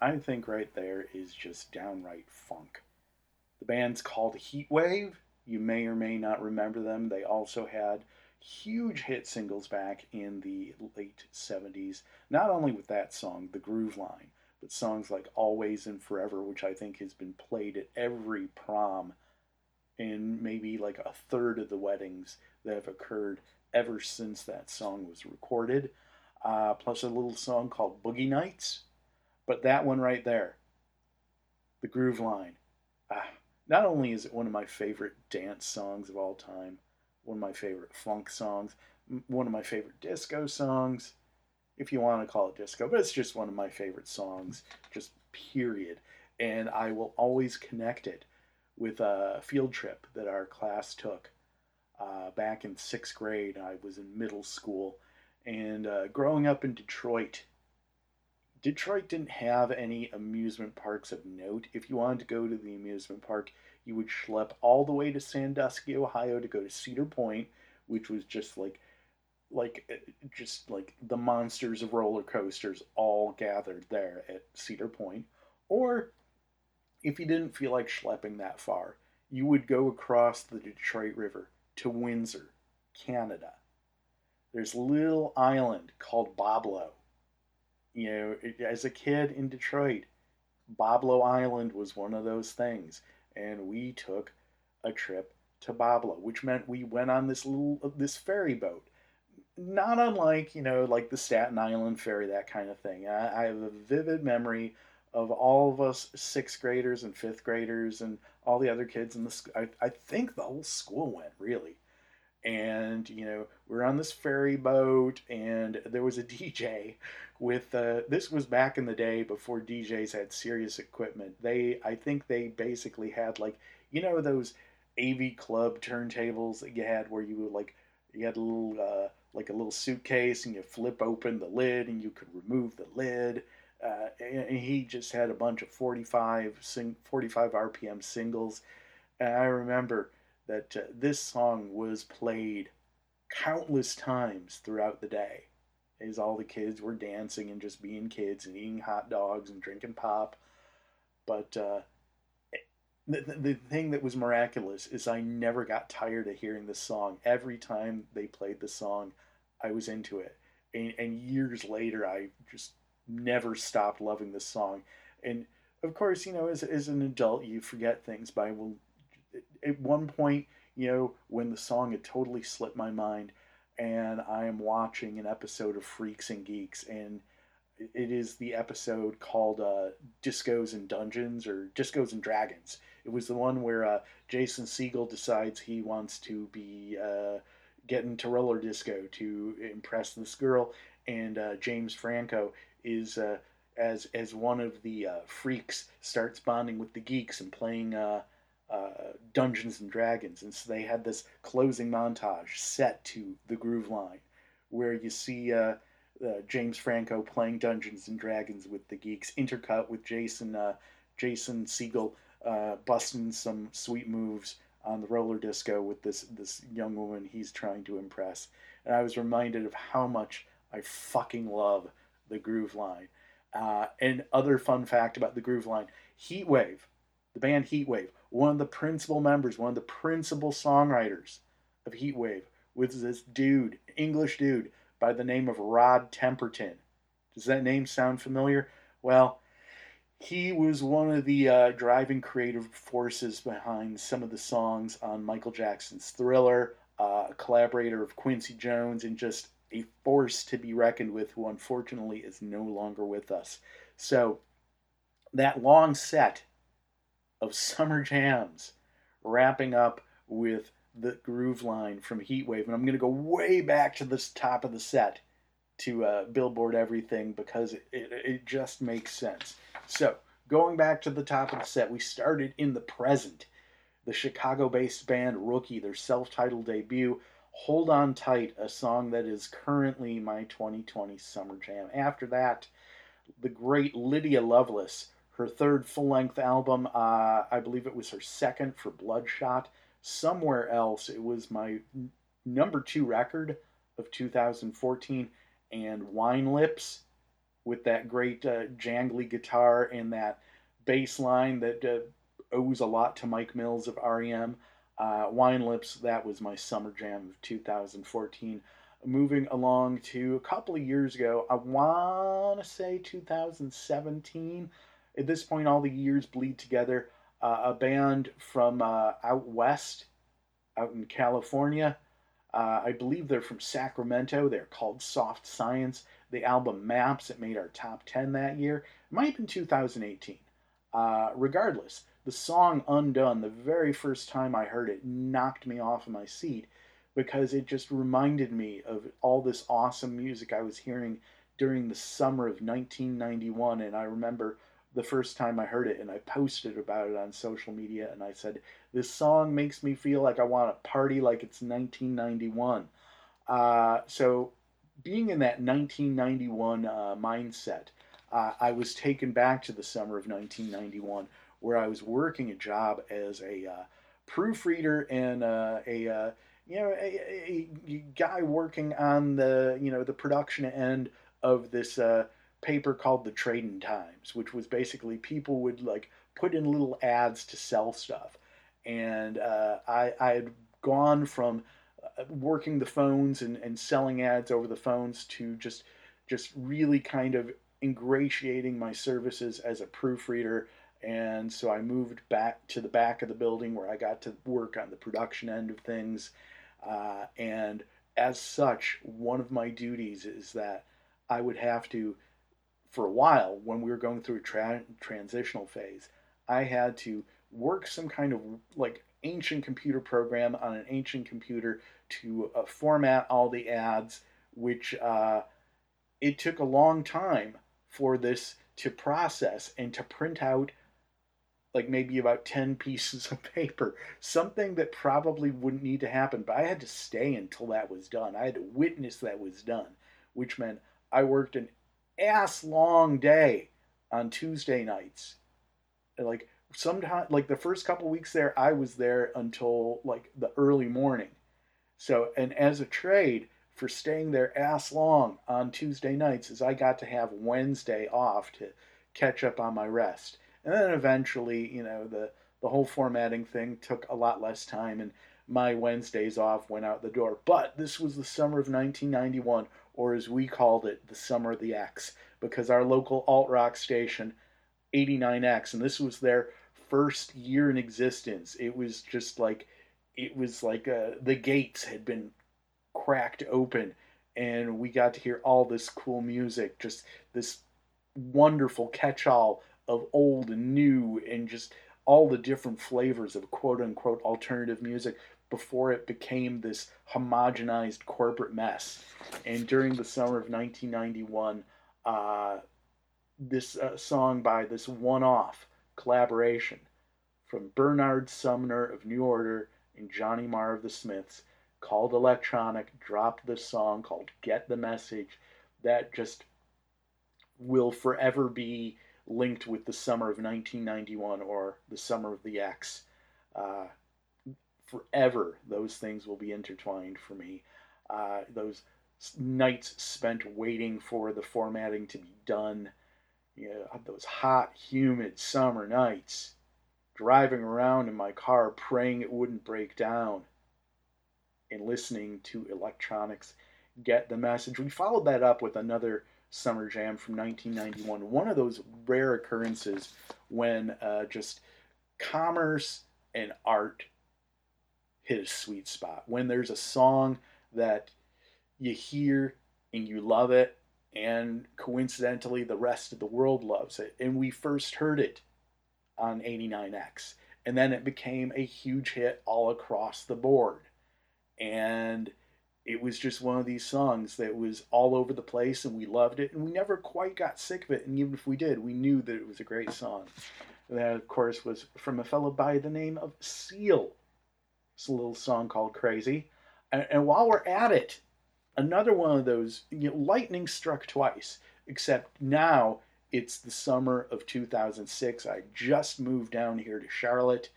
I think right there is just downright funk. The band's called Heatwave. You may or may not remember them. They also had huge hit singles back in the late seventies, not only with that song, The Groove Line, but songs like Always and Forever, which I think has been played at every prom and maybe like a third of the weddings that have occurred ever since that song was recorded, uh, plus a little song called Boogie Nights. But that one right there, The Groove Line, ah, not only is it one of my favorite dance songs of all time, one of my favorite funk songs, one of my favorite disco songs, if you want to call it disco, but it's just one of my favorite songs, just period. And I will always connect it with a field trip that our class took uh, back in sixth grade. I was in middle school, and uh, growing up in Detroit, Detroit didn't have any amusement parks of note. If you wanted to go to the amusement park, you would schlep all the way to Sandusky, Ohio to go to Cedar Point, which was just like, like, just like the monsters of roller coasters all gathered there at Cedar Point. Or if you didn't feel like schlepping that far, you would go across the Detroit River to Windsor, Canada. There's a little island called Boblo. You know, as a kid in Detroit, Boblo Island was one of those things. And we took a trip to Boblo, which meant we went on this little, this ferry boat. Not unlike, you know, like the Staten Island ferry, that kind of thing. I, I have a vivid memory of all of us sixth graders and fifth graders and all the other kids in the school. I, I think the whole school went, really. And, you know, we were on this ferry boat, and there was a D J with, uh, this was back in the day before D Js had serious equipment. They, I think they basically had, like, you know, those A V Club turntables that you had where you would, like, you had a little, uh, like a little suitcase, and you flip open the lid, and you could remove the lid. Uh, and he just had a bunch of forty-five, sing, forty-five R P M singles. And I remember that uh, this song was played countless times throughout the day as all the kids were dancing and just being kids and eating hot dogs and drinking pop. But uh, the, the thing that was miraculous is I never got tired of hearing this song. Every time they played the song, I was into it. And, and years later, I just never stopped loving this song. And of course, you know, as, as an adult, you forget things, but I will. At one point, you know, when the song had totally slipped my mind, and I am watching an episode of Freaks and Geeks, and it is the episode called uh, Discos and Dungeons, or Discos and Dragons. It was the one where uh, Jason Segel decides he wants to be uh, get into roller disco to impress this girl, and uh, James Franco is, uh, as, as one of the uh, freaks, starts bonding with the geeks and playing Uh, Uh, Dungeons and Dragons, and so they had this closing montage set to The Groove Line, where you see uh, uh, James Franco playing Dungeons and Dragons with the geeks, intercut with Jason uh, Jason Segel uh, busting some sweet moves on the roller disco with this this young woman he's trying to impress. And I was reminded of how much I fucking love The Groove Line. Uh, and other fun fact about The Groove Line: Heatwave, the band Heatwave, one of the principal members, one of the principal songwriters of Heatwave was this dude, English dude, by the name of Rod Temperton. Does that name sound familiar? Well, he was one of the uh, driving creative forces behind some of the songs on Michael Jackson's Thriller, uh, a collaborator of Quincy Jones, and just a force to be reckoned with, who unfortunately is no longer with us. So, that long set of Summer Jams, wrapping up with The Groove Line from Heatwave. And I'm going to go way back to this top of the set to uh, Billboard Everything, because it, it, it just makes sense. So, going back to the top of the set, we started in the present. The Chicago-based band Rookie, their self-titled debut, Hold On Tight, a song that is currently my twenty twenty Summer Jam. After that, the great Lydia Lovelace, her third full-length album, uh, I believe it was her second for Bloodshot. Somewhere Else, it was my number two record of two thousand fourteen, and Wine Lips, with that great uh, jangly guitar and that bass line that uh, owes a lot to Mike Mills of R E M. Uh, Wine Lips, that was my summer jam of two thousand fourteen. Moving along to a couple of years ago, I want to say two thousand seventeen. At this point, all the years bleed together. Uh, a band from uh, out west, out in California. Uh, I believe they're from Sacramento. They're called Soft Science. The album Maps, it made our top ten that year. It might have been two thousand eighteen. Uh, regardless, the song Undone, the very first time I heard it, knocked me off of my seat because it just reminded me of all this awesome music I was hearing during the summer of nineteen ninety-one. And I remember the first time I heard it, and I posted about it on social media, and I said, this song makes me feel like I want to party like it's nineteen ninety-one. Uh, so being in that nineteen ninety-one uh, mindset, uh, I was taken back to the summer of nineteen ninety-one, where I was working a job as a uh, proofreader and uh, a uh, you know a, a guy working on the you know the production end of this uh, paper called the Trading Times, which was basically people would like put in little ads to sell stuff. And uh, I, I had gone from working the phones and, and selling ads over the phones to just just really kind of ingratiating my services as a proofreader. And so I moved back to the back of the building where I got to work on the production end of things. Uh, and as such, one of my duties is that I would have to, for a while, when we were going through a tra- transitional phase, I had to work some kind of like ancient computer program on an ancient computer to uh, format all the ads, which uh, it took a long time for this to process and to print out like maybe about ten pieces of paper, something that probably wouldn't need to happen, but I had to stay until that was done. I had to witness that was done, which meant I worked an ass long day on Tuesday nights. Like Sometimes, like the first couple weeks there, I was there until like the early morning. So, and as a trade for staying there ass long on Tuesday nights, is I got to have Wednesday off to catch up on my rest. And then eventually, you know, the, the whole formatting thing took a lot less time, and my Wednesdays off went out the door. But this was the summer of nineteen ninety-one, or as we called it, the summer of the X, because our local alt-rock station, eighty-nine X, and this was their first year in existence. It was just like, it was like uh, the gates had been cracked open, and we got to hear all this cool music, just this wonderful catch-all of old and new, and just all the different flavors of quote-unquote alternative music before it became this homogenized corporate mess. And during the summer of nineteen ninety-one, uh, this uh, song by this one-off collaboration from Bernard Sumner of New Order and Johnny Marr of the Smiths, called Electronic, dropped this song called Get the Message that just will forever be linked with the summer of nineteen ninety-one or the summer of the X. Uh, forever, those things will be intertwined for me. Uh, those nights spent waiting for the formatting to be done. You know, those hot, humid summer nights, driving around in my car praying it wouldn't break down, and listening to Electronic's Get the Message. We followed that up with another summer jam from nineteen ninety-one, one of those rare occurrences when uh, just commerce and art hit a sweet spot, when there's a song that you hear and you love it, and coincidentally, the rest of the world loves it. And we first heard it on eighty-nine X. And then it became a huge hit all across the board. And it was just one of these songs that was all over the place, and we loved it. And we never quite got sick of it. And even if we did, we knew that it was a great song. And that, of course, was from a fellow by the name of Seal. It's a little song called Crazy. And, and while we're at it, another one of those, you know, lightning struck twice, except now it's the summer of two thousand six. I just moved down here to Charlotte,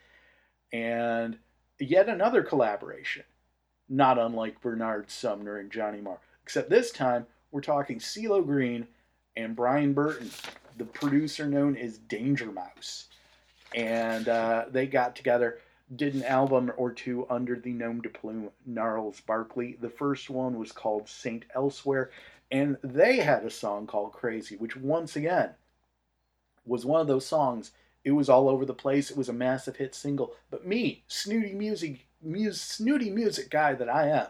and yet another collaboration not unlike Bernard Sumner and Johnny Marr. Except this time, we're talking CeeLo Green and Brian Burton, the producer known as Danger Mouse. And uh, they got together, did an album or two under the nom de plume Gnarls Barkley. The first one was called Saint Elsewhere, and they had a song called Crazy, which once again was one of those songs. It was all over the place. It was a massive hit single. But me, snooty music, muse, snooty music guy that I am,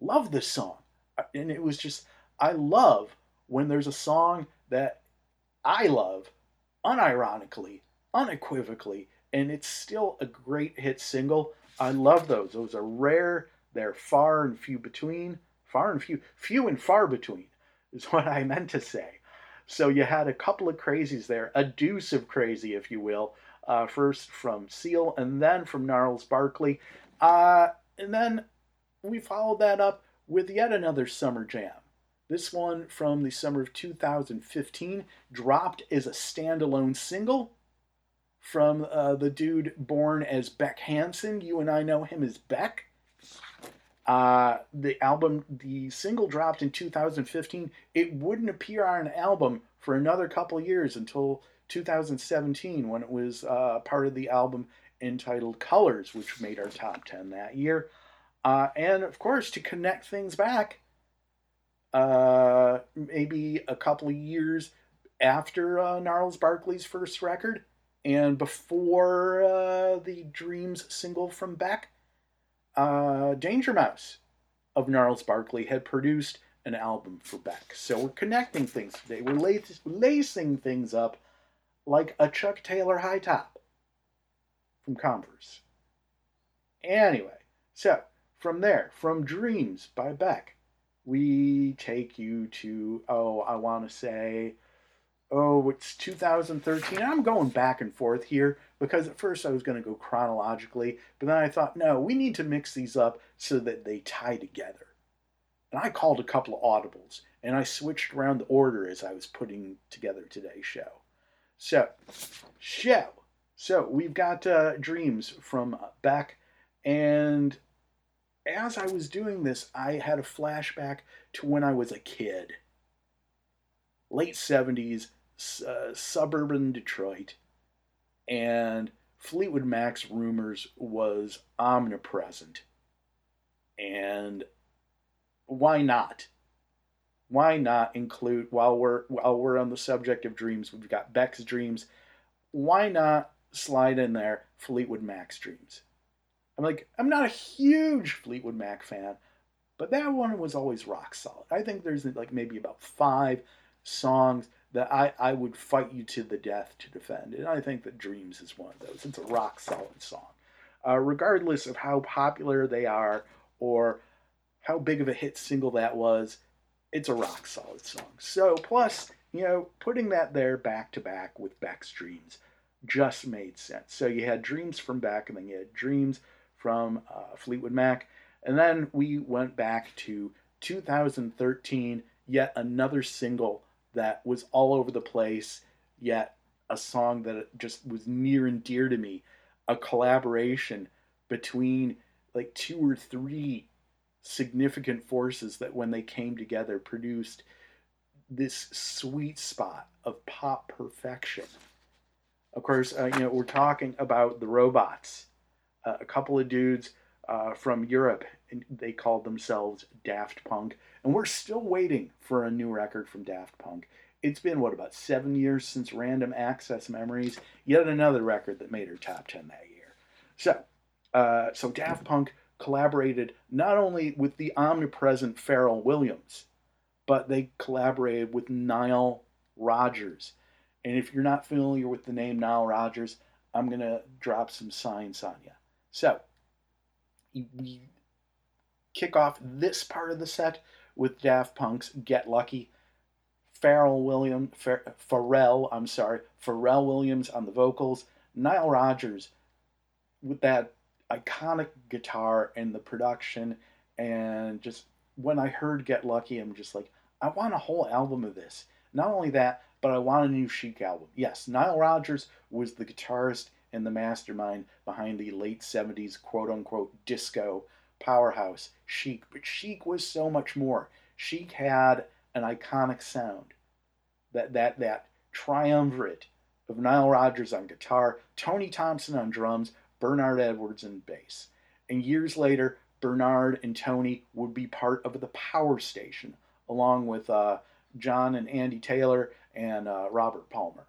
loved this song. And it was just, I love when there's a song that I love, unironically, unequivocally, and it's still a great hit single. I love those. Those are rare. They're far and few between. Far and few. Few and far between is what I meant to say. So you had a couple of crazies there, a deuce of crazy, if you will. Uh, first from Seal and then from Gnarls Barkley. Uh, and then we followed that up with yet another summer jam. This one from the summer of two thousand fifteen dropped as a standalone single from uh, the dude born as Beck Hansen. You and I know him as Beck. Uh, the album, the single dropped in two thousand fifteen. It wouldn't appear on an album for another couple years until two thousand seventeen when it was uh, part of the album entitled Colors, which made our top ten that year. Uh, and, of course, to connect things back, uh, maybe a couple of years after uh, Gnarls Barkley's first record and before uh, the Dreams single from Beck, Uh, Danger Mouse of Gnarls Barkley had produced an album for Beck. So we're connecting things today. We're lace- lacing things up like a Chuck Taylor high top from Converse. Anyway, so from there, from Dreams by Beck, we take you to, oh, I want to say, oh, it's two thousand thirteen. I'm going back and forth here because at first I was going to go chronologically, but then I thought, no, we need to mix these up so that they tie together. And I called a couple of audibles, and I switched around the order as I was putting together today's show. So, show. So, we've got uh, Dreams from Beck, and as I was doing this, I had a flashback to when I was a kid. Late seventies, uh, suburban Detroit, and Fleetwood Mac's Rumors was omnipresent. And why not? Why not include, while we're while we're on the subject of Dreams, we've got Beck's Dreams, why not slide in there Fleetwood Mac's Dreams? I'm like, I'm not a huge Fleetwood Mac fan, but that one was always rock solid. I think there's like maybe about five songs that I, I would fight you to the death to defend. And I think that Dreams is one of those. It's a rock-solid song. Uh, regardless of how popular they are or how big of a hit single that was, it's a rock-solid song. So, plus, you know, putting that there back-to-back with Beck's Dreams just made sense. So you had Dreams from Beck, and then you had Dreams from uh, Fleetwood Mac. And then we went back to two thousand thirteen, yet another single that was all over the place, yet a song that just was near and dear to me, a collaboration between like two or three significant forces that when they came together produced this sweet spot of pop perfection. Of course, uh, you know, we're talking about the Robots, uh, a couple of dudes uh, from Europe, and they called themselves Daft Punk. And we're still waiting for a new record from Daft Punk. It's been, what, about seven years since Random Access Memories? Yet another record that made her top ten that year. So, uh, so Daft Punk collaborated not only with the omnipresent Pharrell Williams, but they collaborated with Nile Rodgers. And if you're not familiar with the name Nile Rodgers, I'm going to drop some science on you. So, we kick off this part of the set with Daft Punk's Get Lucky. Pharrell Williams, Pharrell, Pharrell, I'm sorry, Pharrell Williams on the vocals, Nile Rodgers with that iconic guitar and the production, and just when I heard Get Lucky, I'm just like, I want a whole album of this. Not only that, but I want a new Chic album. Yes, Nile Rodgers was the guitarist and the mastermind behind the late seventies quote-unquote disco powerhouse, Chic. But Chic was so much more. Chic had an iconic sound. That that that triumvirate of Nile Rodgers on guitar, Tony Thompson on drums, Bernard Edwards on bass. And years later, Bernard and Tony would be part of the Power Station, along with uh, John and Andy Taylor and uh, Robert Palmer.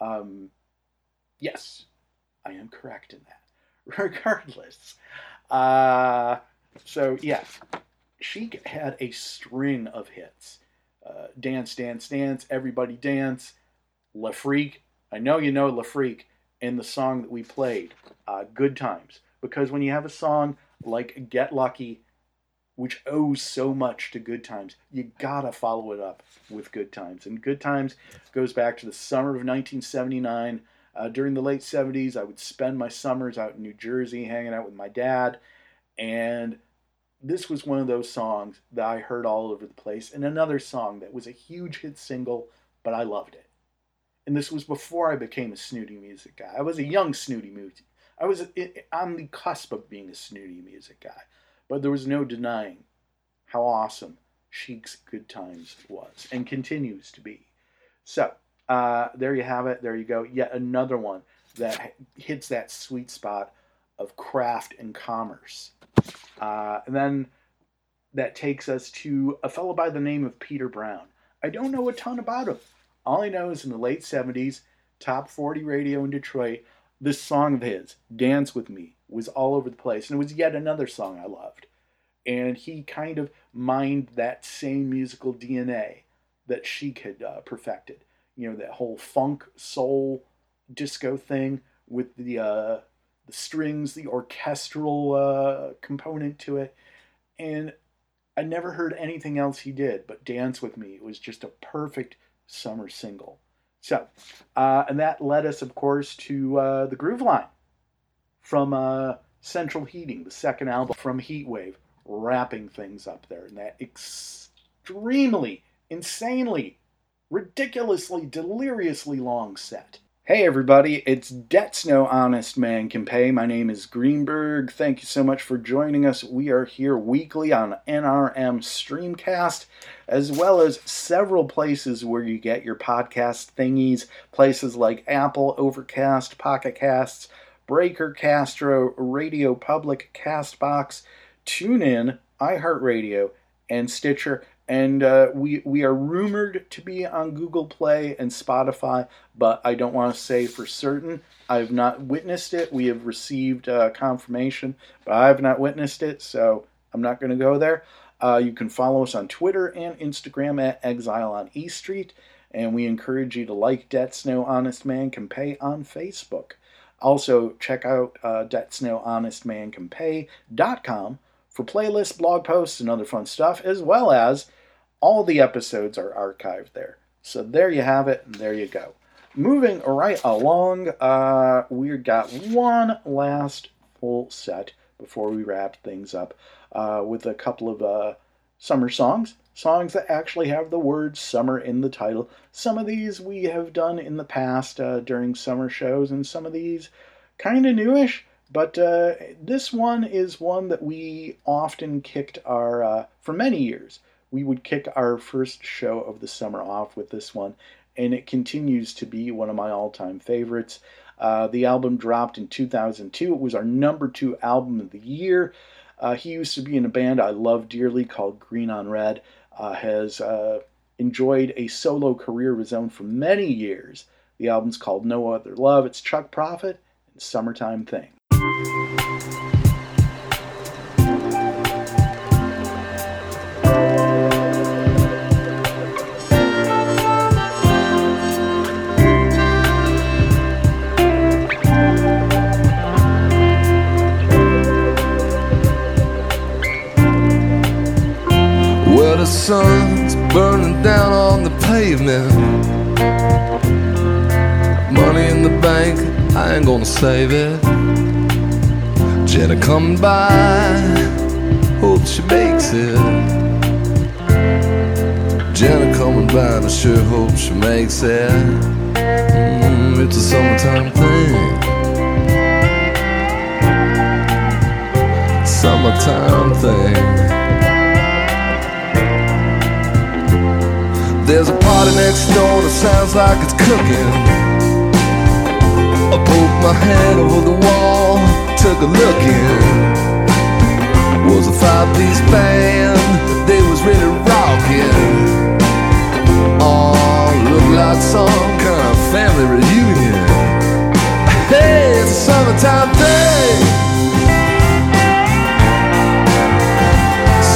Um, yes, I am correct in that. Regardless. Uh, so, yeah, Chic had a string of hits. Uh, Dance, Dance, Dance, Everybody Dance, La Freak. I know you know La Freak and the song that we played, uh, Good Times. Because when you have a song like Get Lucky, which owes so much to Good Times, you gotta follow it up with Good Times. And Good Times goes back to the summer of nineteen seventy-nine. Uh, during the late seventies, I would spend my summers out in New Jersey hanging out with my dad. And this was one of those songs that I heard all over the place. And another song that was a huge hit single, but I loved it. And this was before I became a snooty music guy. I was a young snooty music. I was on the cusp of being a snooty music guy. But there was no denying how awesome Chic's Good Times was and continues to be. So, uh, there you have it. There you go. Yet another one that hits that sweet spot of craft and commerce. Uh, and then that takes us to a fellow by the name of Peter Brown. I don't know a ton about him. All I know is in the late seventies, Top forty radio in Detroit, this song of his, Dance With Me, was all over the place. And it was yet another song I loved. And he kind of mined that same musical D N A that Chic had uh, perfected. You know, that whole funk, soul, disco thing with the uh, the strings, the orchestral uh, component to it. And I never heard anything else he did, but Dance With Me. It was just a perfect summer single. So, uh, and that led us, of course, to uh, the Groove Line from uh, Central Heating, the second album from Heatwave, wrapping things up there. And that extremely, insanely, ridiculously, deliriously long set. Hey, everybody, it's Debts No Honest Man Can Pay. My name is Greenberg. Thank you so much for joining us. We are here weekly on N R M Streamcast, as well as several places where you get your podcast thingies, places like Apple, Overcast, Pocket Casts, Breaker, Castro, Radio Public, Castbox, TuneIn, iHeartRadio, and Stitcher. And uh, we we are rumored to be on Google Play and Spotify, but I don't want to say for certain. I have not witnessed it. We have received uh, confirmation, but I have not witnessed it, so I'm not going to go there. Uh, you can follow us on Twitter and Instagram at Exile on E Street, and we encourage you to like Debts No Honest Man Can Pay on Facebook. Also, check out uh, Debts No Honest Man Can Pay dot com for playlists, blog posts, and other fun stuff, as well as all the episodes are archived there. So there you have it, and there you go. Moving right along, uh, we've got one last full set before we wrap things up uh, with a couple of uh, summer songs. Songs that actually have the word summer in the title. Some of these we have done in the past uh, during summer shows, and some of these kind of newish. But uh, this one is one that we often kicked our, uh, for many years, we would kick our first show of the summer off with this one, and it continues to be one of my all-time favorites. Uh, the album dropped in two thousand two. It was our number two album of the year. Uh, he used to be in a band I love dearly called Green on Red, uh, has uh, enjoyed a solo career of his own for many years. The album's called No Other Love. It's Chuck Prophet and Summertime Thing. Well, the sun's burning down on the pavement. Money in the bank, I ain't gonna save it. Jenna come by, hope she makes it. Jenna coming by, and I sure hope she makes it. Mm, it's a summertime thing. Summer summertime thing. There's a party next door that sounds like it's cooking. I poked my head over the wall, took a look in. Was a five-piece band, they was really rocking. Oh, looked like some kind of family reunion. Hey, it's a summertime thing.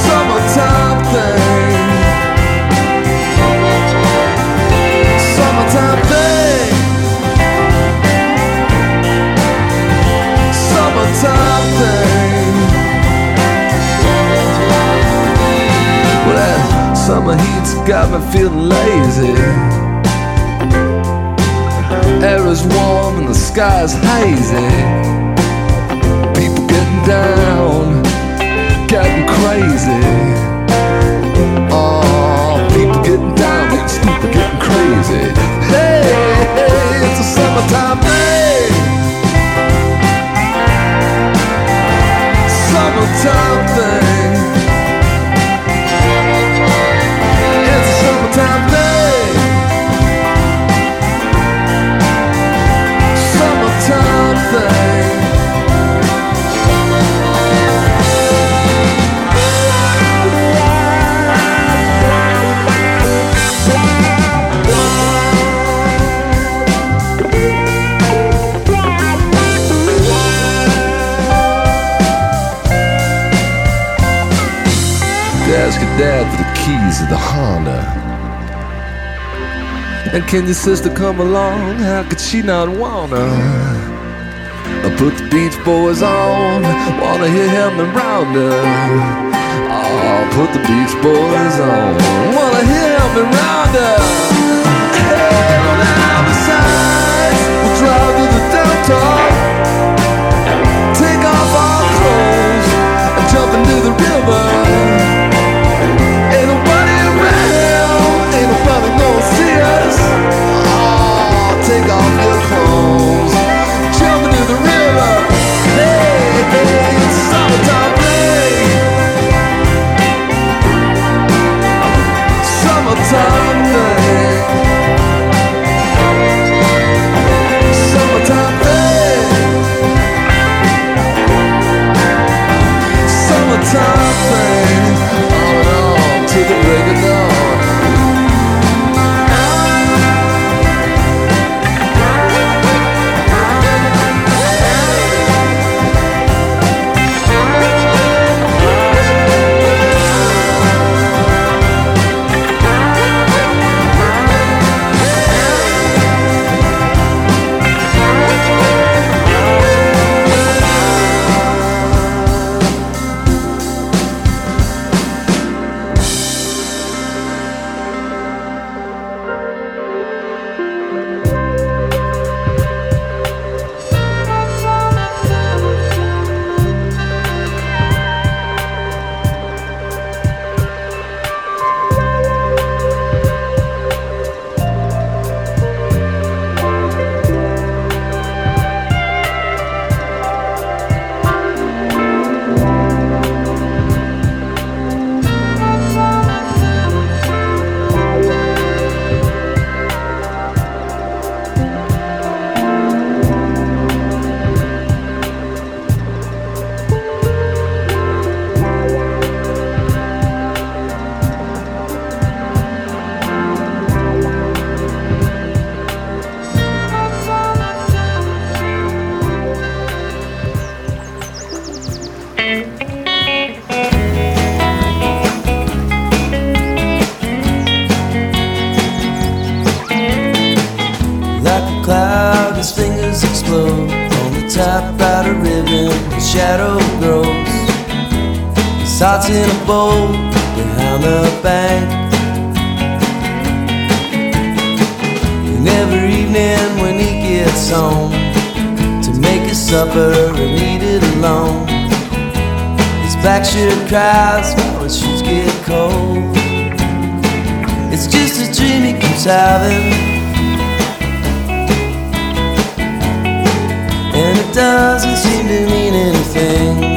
Summertime thing. Summertime thing. Summertime thing. Well, that summer heat's got me feeling lazy. Air is warm and the sky is hazy. People getting down, getting crazy. Oh, people getting down, getting stupid, getting crazy. Hey, hey, it's a summertime thing. Summertime thing. It's a summertime thing. Summertime thing. Ask your dad for the keys of the Honda. And can your sister come along? How could she not wanna? I put the Beach Boys on, wanna hear him and Rounder. Oh, put the Beach Boys on, wanna hear him and Rounder. Hey, well now besides, we'll drive to the downtown, take off our clothes and jump into the river. Take off your clothes, jump into the river. Hey, hey, it's a summertime thing. Summertime thing. Summertime thing. Summertime thing. Oh no, to the break of dawn. In a bowl behind the bank, and every evening when he gets home to make his supper and eat it alone, his black shirt cries while his shoes get cold. It's just a dream he keeps having, and it doesn't seem to mean anything.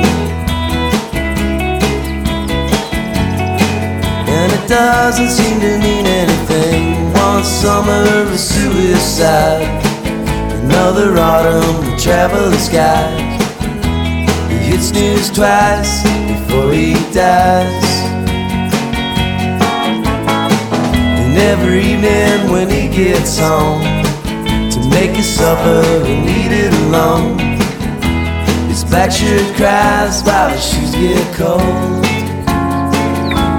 doesn't seem to mean anything. One summer of suicide, another autumn to travel the skies. He hits news twice before he dies. And every evening when he gets home to make his supper and eat it alone, his black shirt cries while his shoes get cold.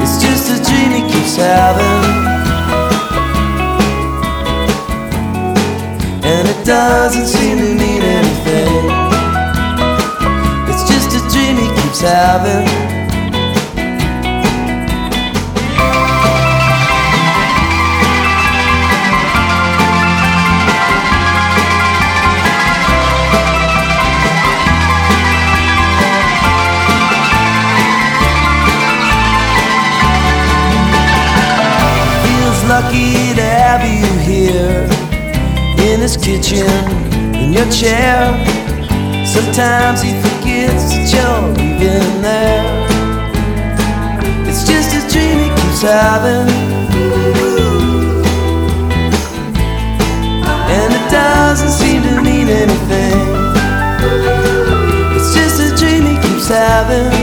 It's just a dream he keeps having, and it doesn't seem to mean anything. It's just a dream he keeps having. Lucky to have you here in his kitchen, in your chair. Sometimes he forgets that you're even there. It's just a dream he keeps having, and it doesn't seem to mean anything. It's just a dream he keeps having.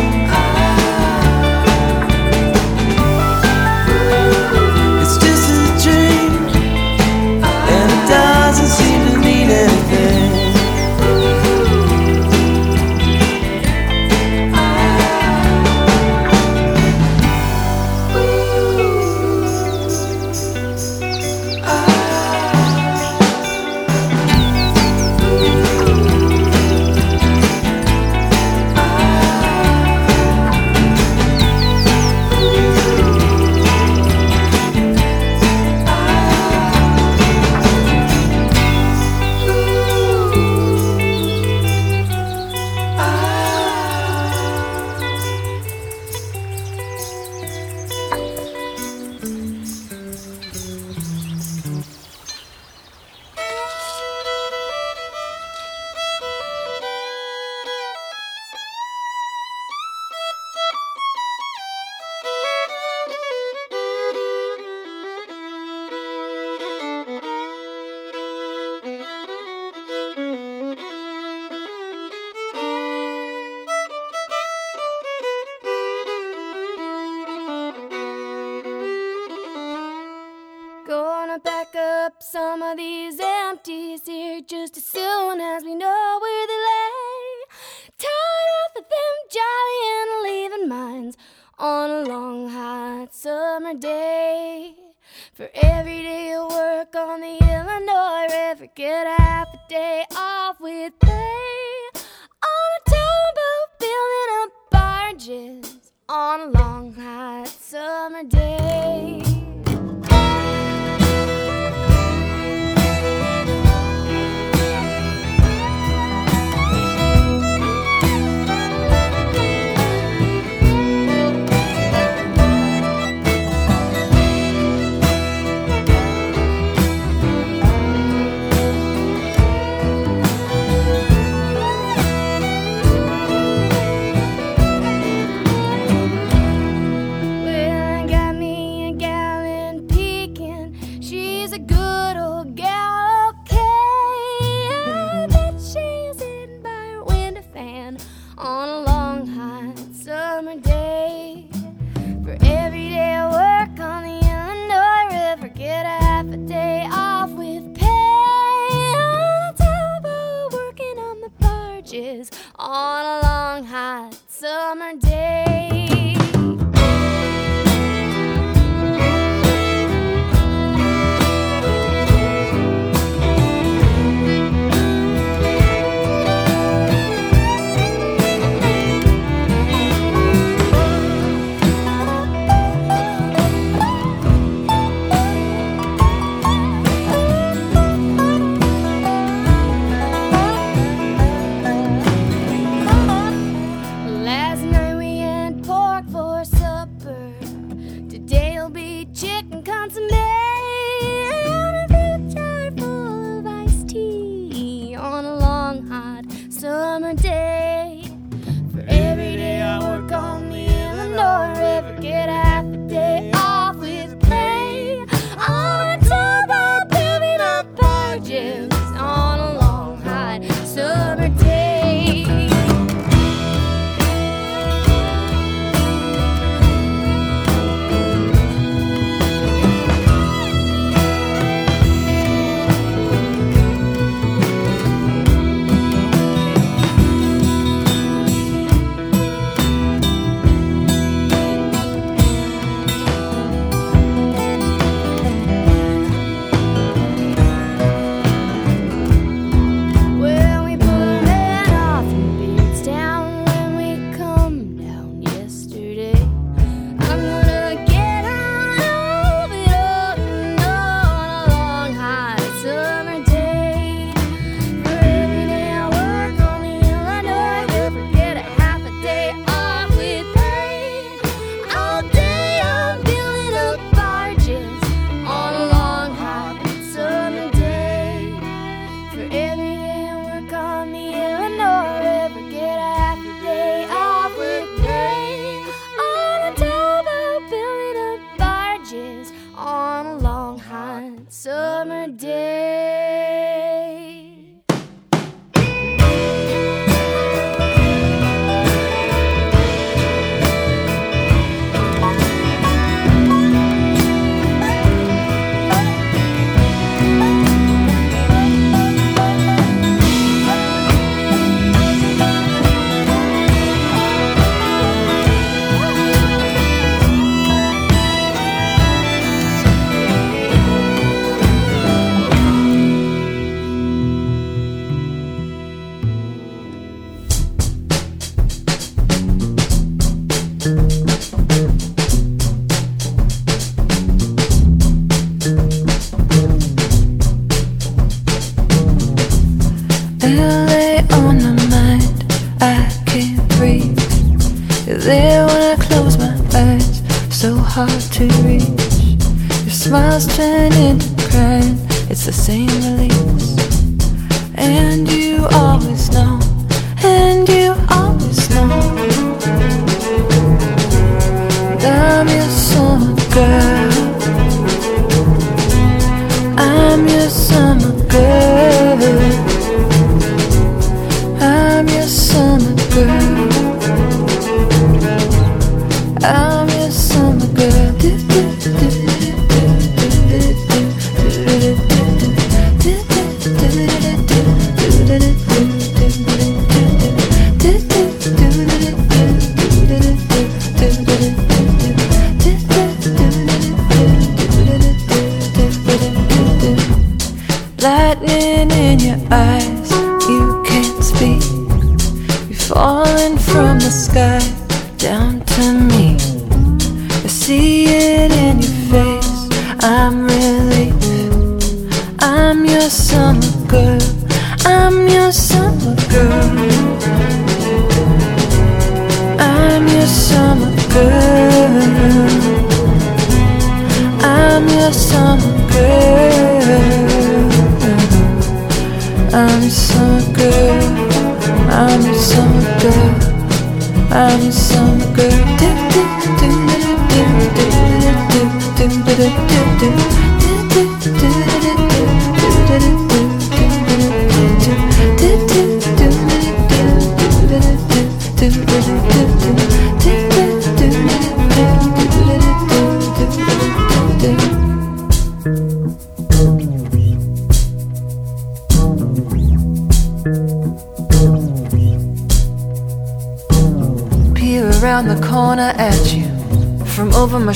summer day.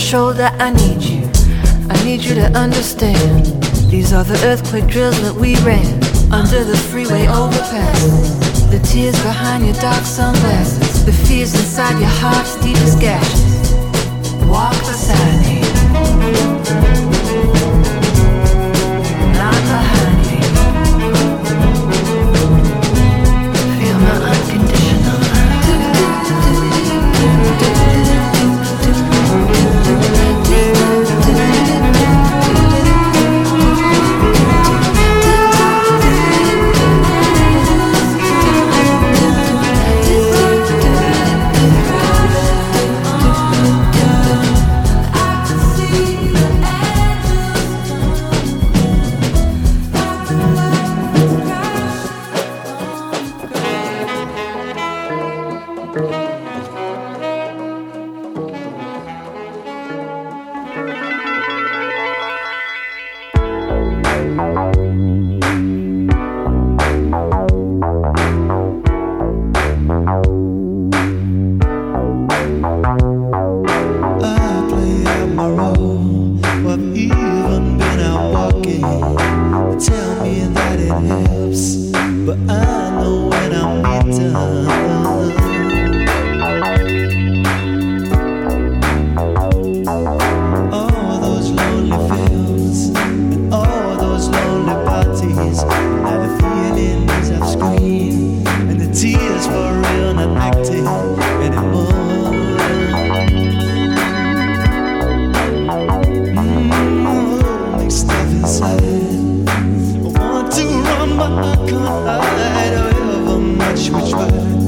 Shoulder, I need you, I need you to understand. These are the earthquake drills that we ran under the freeway overpasses. The tears behind your dark sunglasses, the fears inside your heart's deepest gashes. Walk beside me, not behind me. Feel my unconditional love. I want to run, but I can't hide however much we try.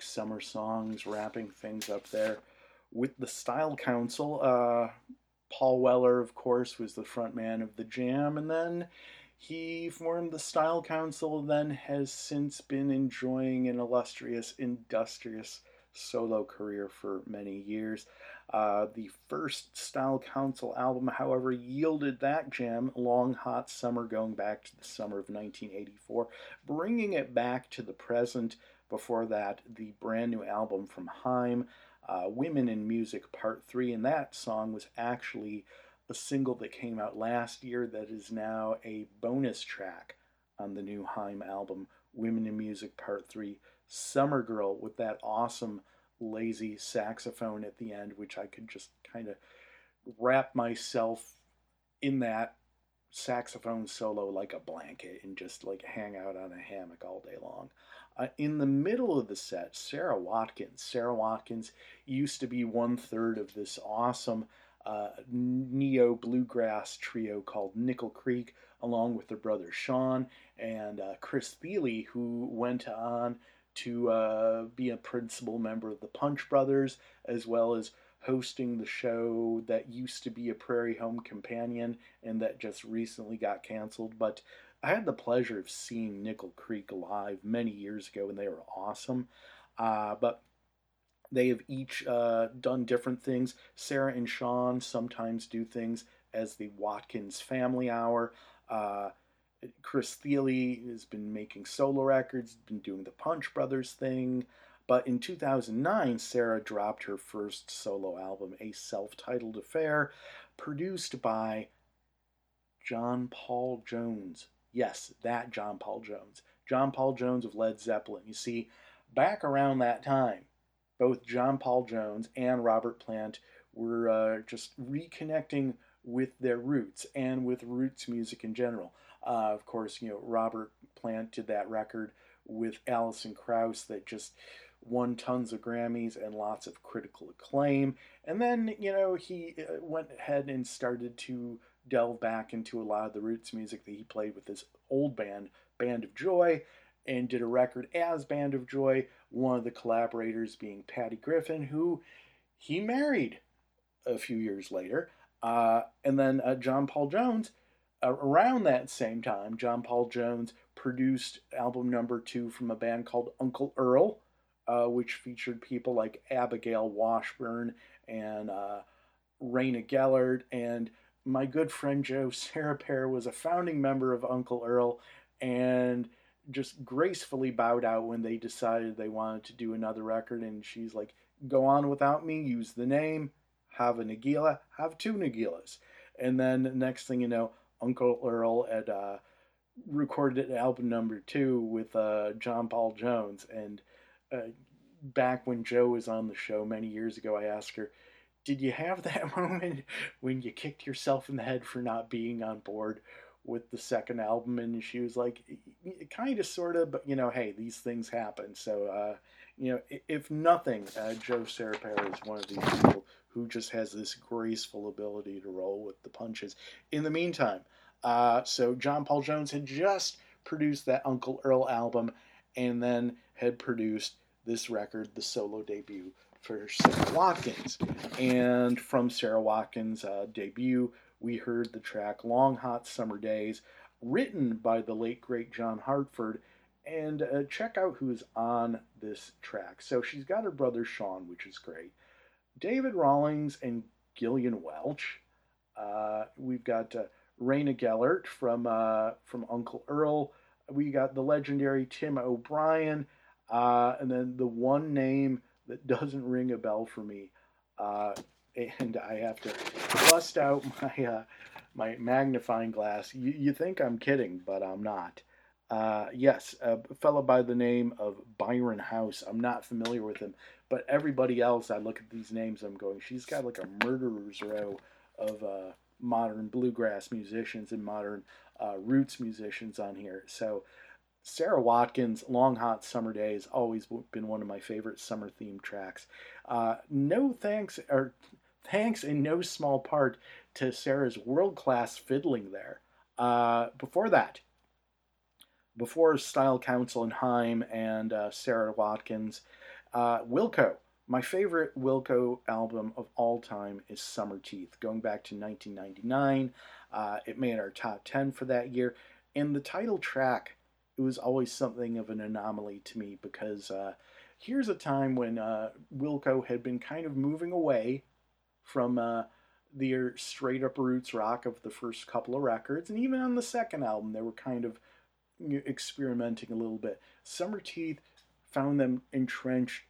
Summer songs, wrapping things up there with the Style Council. Uh, Paul Weller, of course, was the frontman of The Jam, and then he formed the Style Council, then has since been enjoying an illustrious, industrious solo career for many years. Uh, the first Style Council album, however, yielded that gem, Long Hot Summer, going back to the summer of nineteen eighty-four, bringing it back to the present. Before that, the brand new album from Haim, uh, Women in Music Part three, and that song was actually a single that came out last year that is now a bonus track on the new Haim album, Women in Music Part three, Summer Girl, with that awesome lazy saxophone at the end, which I could just kind of wrap myself in that saxophone solo like a blanket and just like hang out on a hammock all day long. Uh, in the middle of the set, Sarah Watkins. Sarah Watkins used to be one third of this awesome uh, neo-bluegrass trio called Nickel Creek, along with their brother Sean and uh, Chris Thiele, who went on to uh, be a principal member of the Punch Brothers, as well as hosting the show that used to be a Prairie Home Companion and that just recently got canceled. But I had the pleasure of seeing Nickel Creek live many years ago, and they were awesome. Uh, but they have each uh, done different things. Sarah and Sean sometimes do things as the Watkins Family Hour. Uh, Chris Thiele has been making solo records, been doing the Punch Brothers thing. But in two thousand nine, Sarah dropped her first solo album, a self-titled affair, produced by John Paul Jones. Yes, that John Paul Jones. John Paul Jones of Led Zeppelin. You see, back around that time, both John Paul Jones and Robert Plant were uh, just reconnecting with their roots and with roots music in general. Uh, of course, you know, Robert Plant did that record with Alison Krauss that just won tons of Grammys and lots of critical acclaim. And then, you know, he went ahead and started to delve back into a lot of the roots music that he played with his old band, Band of Joy, and did a record as Band of Joy, one of the collaborators being Patty Griffin, who he married a few years later. Uh, and then uh, John Paul Jones, uh, around that same time, John Paul Jones produced album number two from a band called Uncle Earl, uh, which featured people like Abigail Washburn and uh, Raina Gellert, and my good friend Joe Serapair was a founding member of Uncle Earl and just gracefully bowed out when they decided they wanted to do another record. And she's like, go on without me, use the name, have a Nagila, have two Nagilas. And then next thing you know, Uncle Earl had uh, recorded album number two with uh, John Paul Jones. And uh, back when Joe was on the show many years ago, I asked her, did you have that moment when you kicked yourself in the head for not being on board with the second album? And she was like, kind of, sort of, but, you know, hey, these things happen. So, uh, you know, if nothing, uh, Joe Serapair is one of these people who just has this graceful ability to roll with the punches. In the meantime, uh, so John Paul Jones had just produced that Uncle Earl album and then had produced this record, the solo debut for Sarah Watkins. And from Sarah Watkins' uh, debut, we heard the track Long Hot Summer Days, written by the late, great John Hartford. And uh, check out who's on this track. So she's got her brother Sean, which is great. David Rawlings and Gillian Welch. Uh, we've got uh, Raina Gellert from uh, from Uncle Earl. We got the legendary Tim O'Brien. Uh, and then the one name that doesn't ring a bell for me, uh, and I have to bust out my uh, my magnifying glass. You, you think I'm kidding, but I'm not. Uh, yes, a fellow by the name of Byron House. I'm not familiar with him, but everybody else, I look at these names, I'm going, she's got like a murderer's row of uh, modern bluegrass musicians and modern uh, roots musicians on here. So Sarah Watkins, Long Hot Summer Days, always been one of my favorite summer themed tracks. Uh, no thanks, or thanks in no small part to Sarah's world-class fiddling there. Uh, before that, before Style Council and Haim and uh, Sarah Watkins, uh, Wilco. My favorite Wilco album of all time is Summer Teeth, going back to nineteen ninety-nine. Uh, it made our top ten for that year. And the title track, it was always something of an anomaly to me, because uh, here's a time when uh, Wilco had been kind of moving away from uh, their straight-up roots rock of the first couple of records, and even on the second album, they were kind of experimenting a little bit. Summer Teeth found them entrenched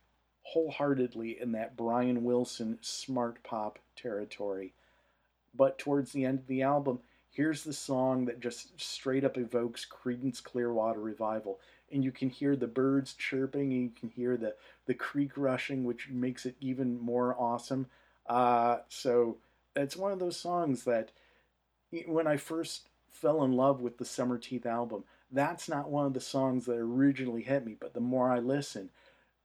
wholeheartedly in that Brian Wilson smart pop territory. But towards the end of the album, here's the song that just straight up evokes Creedence Clearwater Revival. And you can hear the birds chirping, and you can hear the, the creek rushing, which makes it even more awesome. Uh, so it's one of those songs that when I first fell in love with the Summer Teeth album, that's not one of the songs that originally hit me. But the more I listen,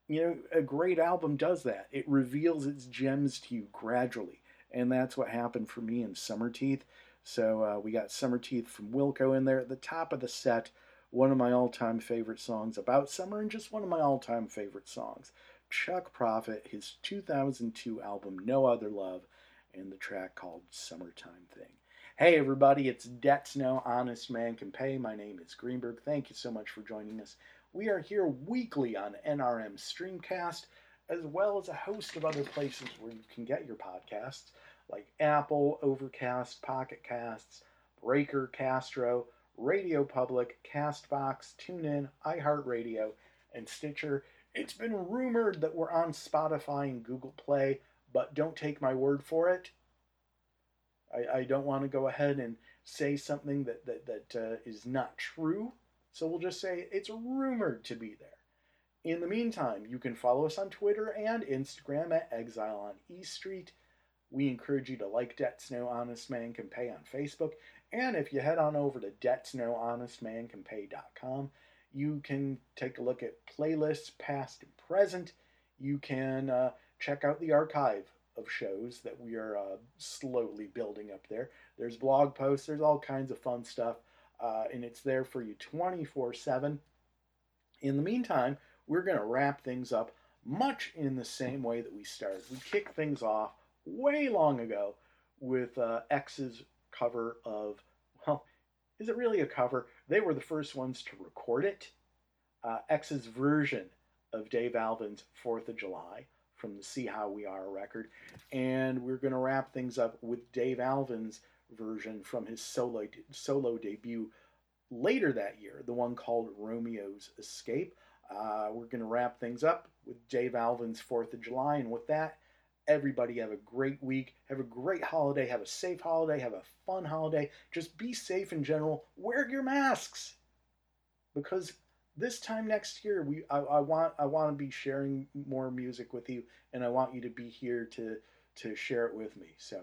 you know, a great album does that. It reveals its gems to you gradually. And that's what happened for me in Summer Teeth. So uh, we got Summer Teeth from Wilco in there. At the top of the set, one of my all-time favorite songs about summer, and just one of my all-time favorite songs, Chuck Prophet, his two thousand two album, No Other Love, and the track called Summertime Thing. Hey, everybody, it's Debts No Honest Man Can Pay. My name is Greenberg. Thank you so much for joining us. We are here weekly on N R M Streamcast, as well as a host of other places where you can get your podcasts, like Apple, Overcast, Pocket Casts, Breaker, Castro, Radio Public, CastBox, TuneIn, iHeartRadio, and Stitcher. It's been rumored that we're on Spotify and Google Play, but don't take my word for it. I, I don't want to go ahead and say something that, that, that uh, is not true, so we'll just say it's rumored to be there. In the meantime, you can follow us on Twitter and Instagram at Exile on E Street. We encourage you to like Debts No Honest Man Can Pay on Facebook. And if you head on over to debts no honest man can pay dot com, you can take a look at playlists past and present. You can uh, check out the archive of shows that we are uh, slowly building up there. There's blog posts. There's all kinds of fun stuff. Uh, and it's there for you twenty-four seven. In the meantime, we're going to wrap things up much in the same way that we started. We kick things off way long ago with uh, X's cover of, well, is it really a cover? They were the first ones to record it. Uh, X's version of Dave Alvin's fourth of July from the See How We Are record. And we're going to wrap things up with Dave Alvin's version from his solo, solo debut later that year, the one called Romeo's Escape. Uh, we're going to wrap things up with Dave Alvin's fourth of July. And with that, everybody have a great week, have a great holiday, have a safe holiday, have a fun holiday. Just be safe in general. Wear your masks, because this time next year, we I, I want I want to be sharing more music with you, and I want you to be here to to share it with me. So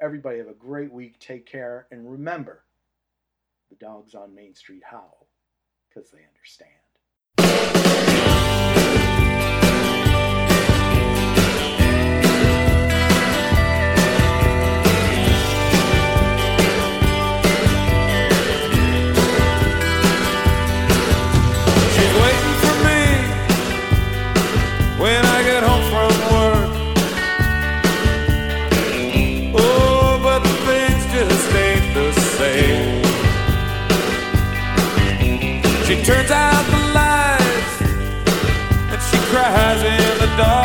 everybody have a great week. Take care, and remember, the dogs on Main Street howl because they understand. When I get home from work, cries in the dark.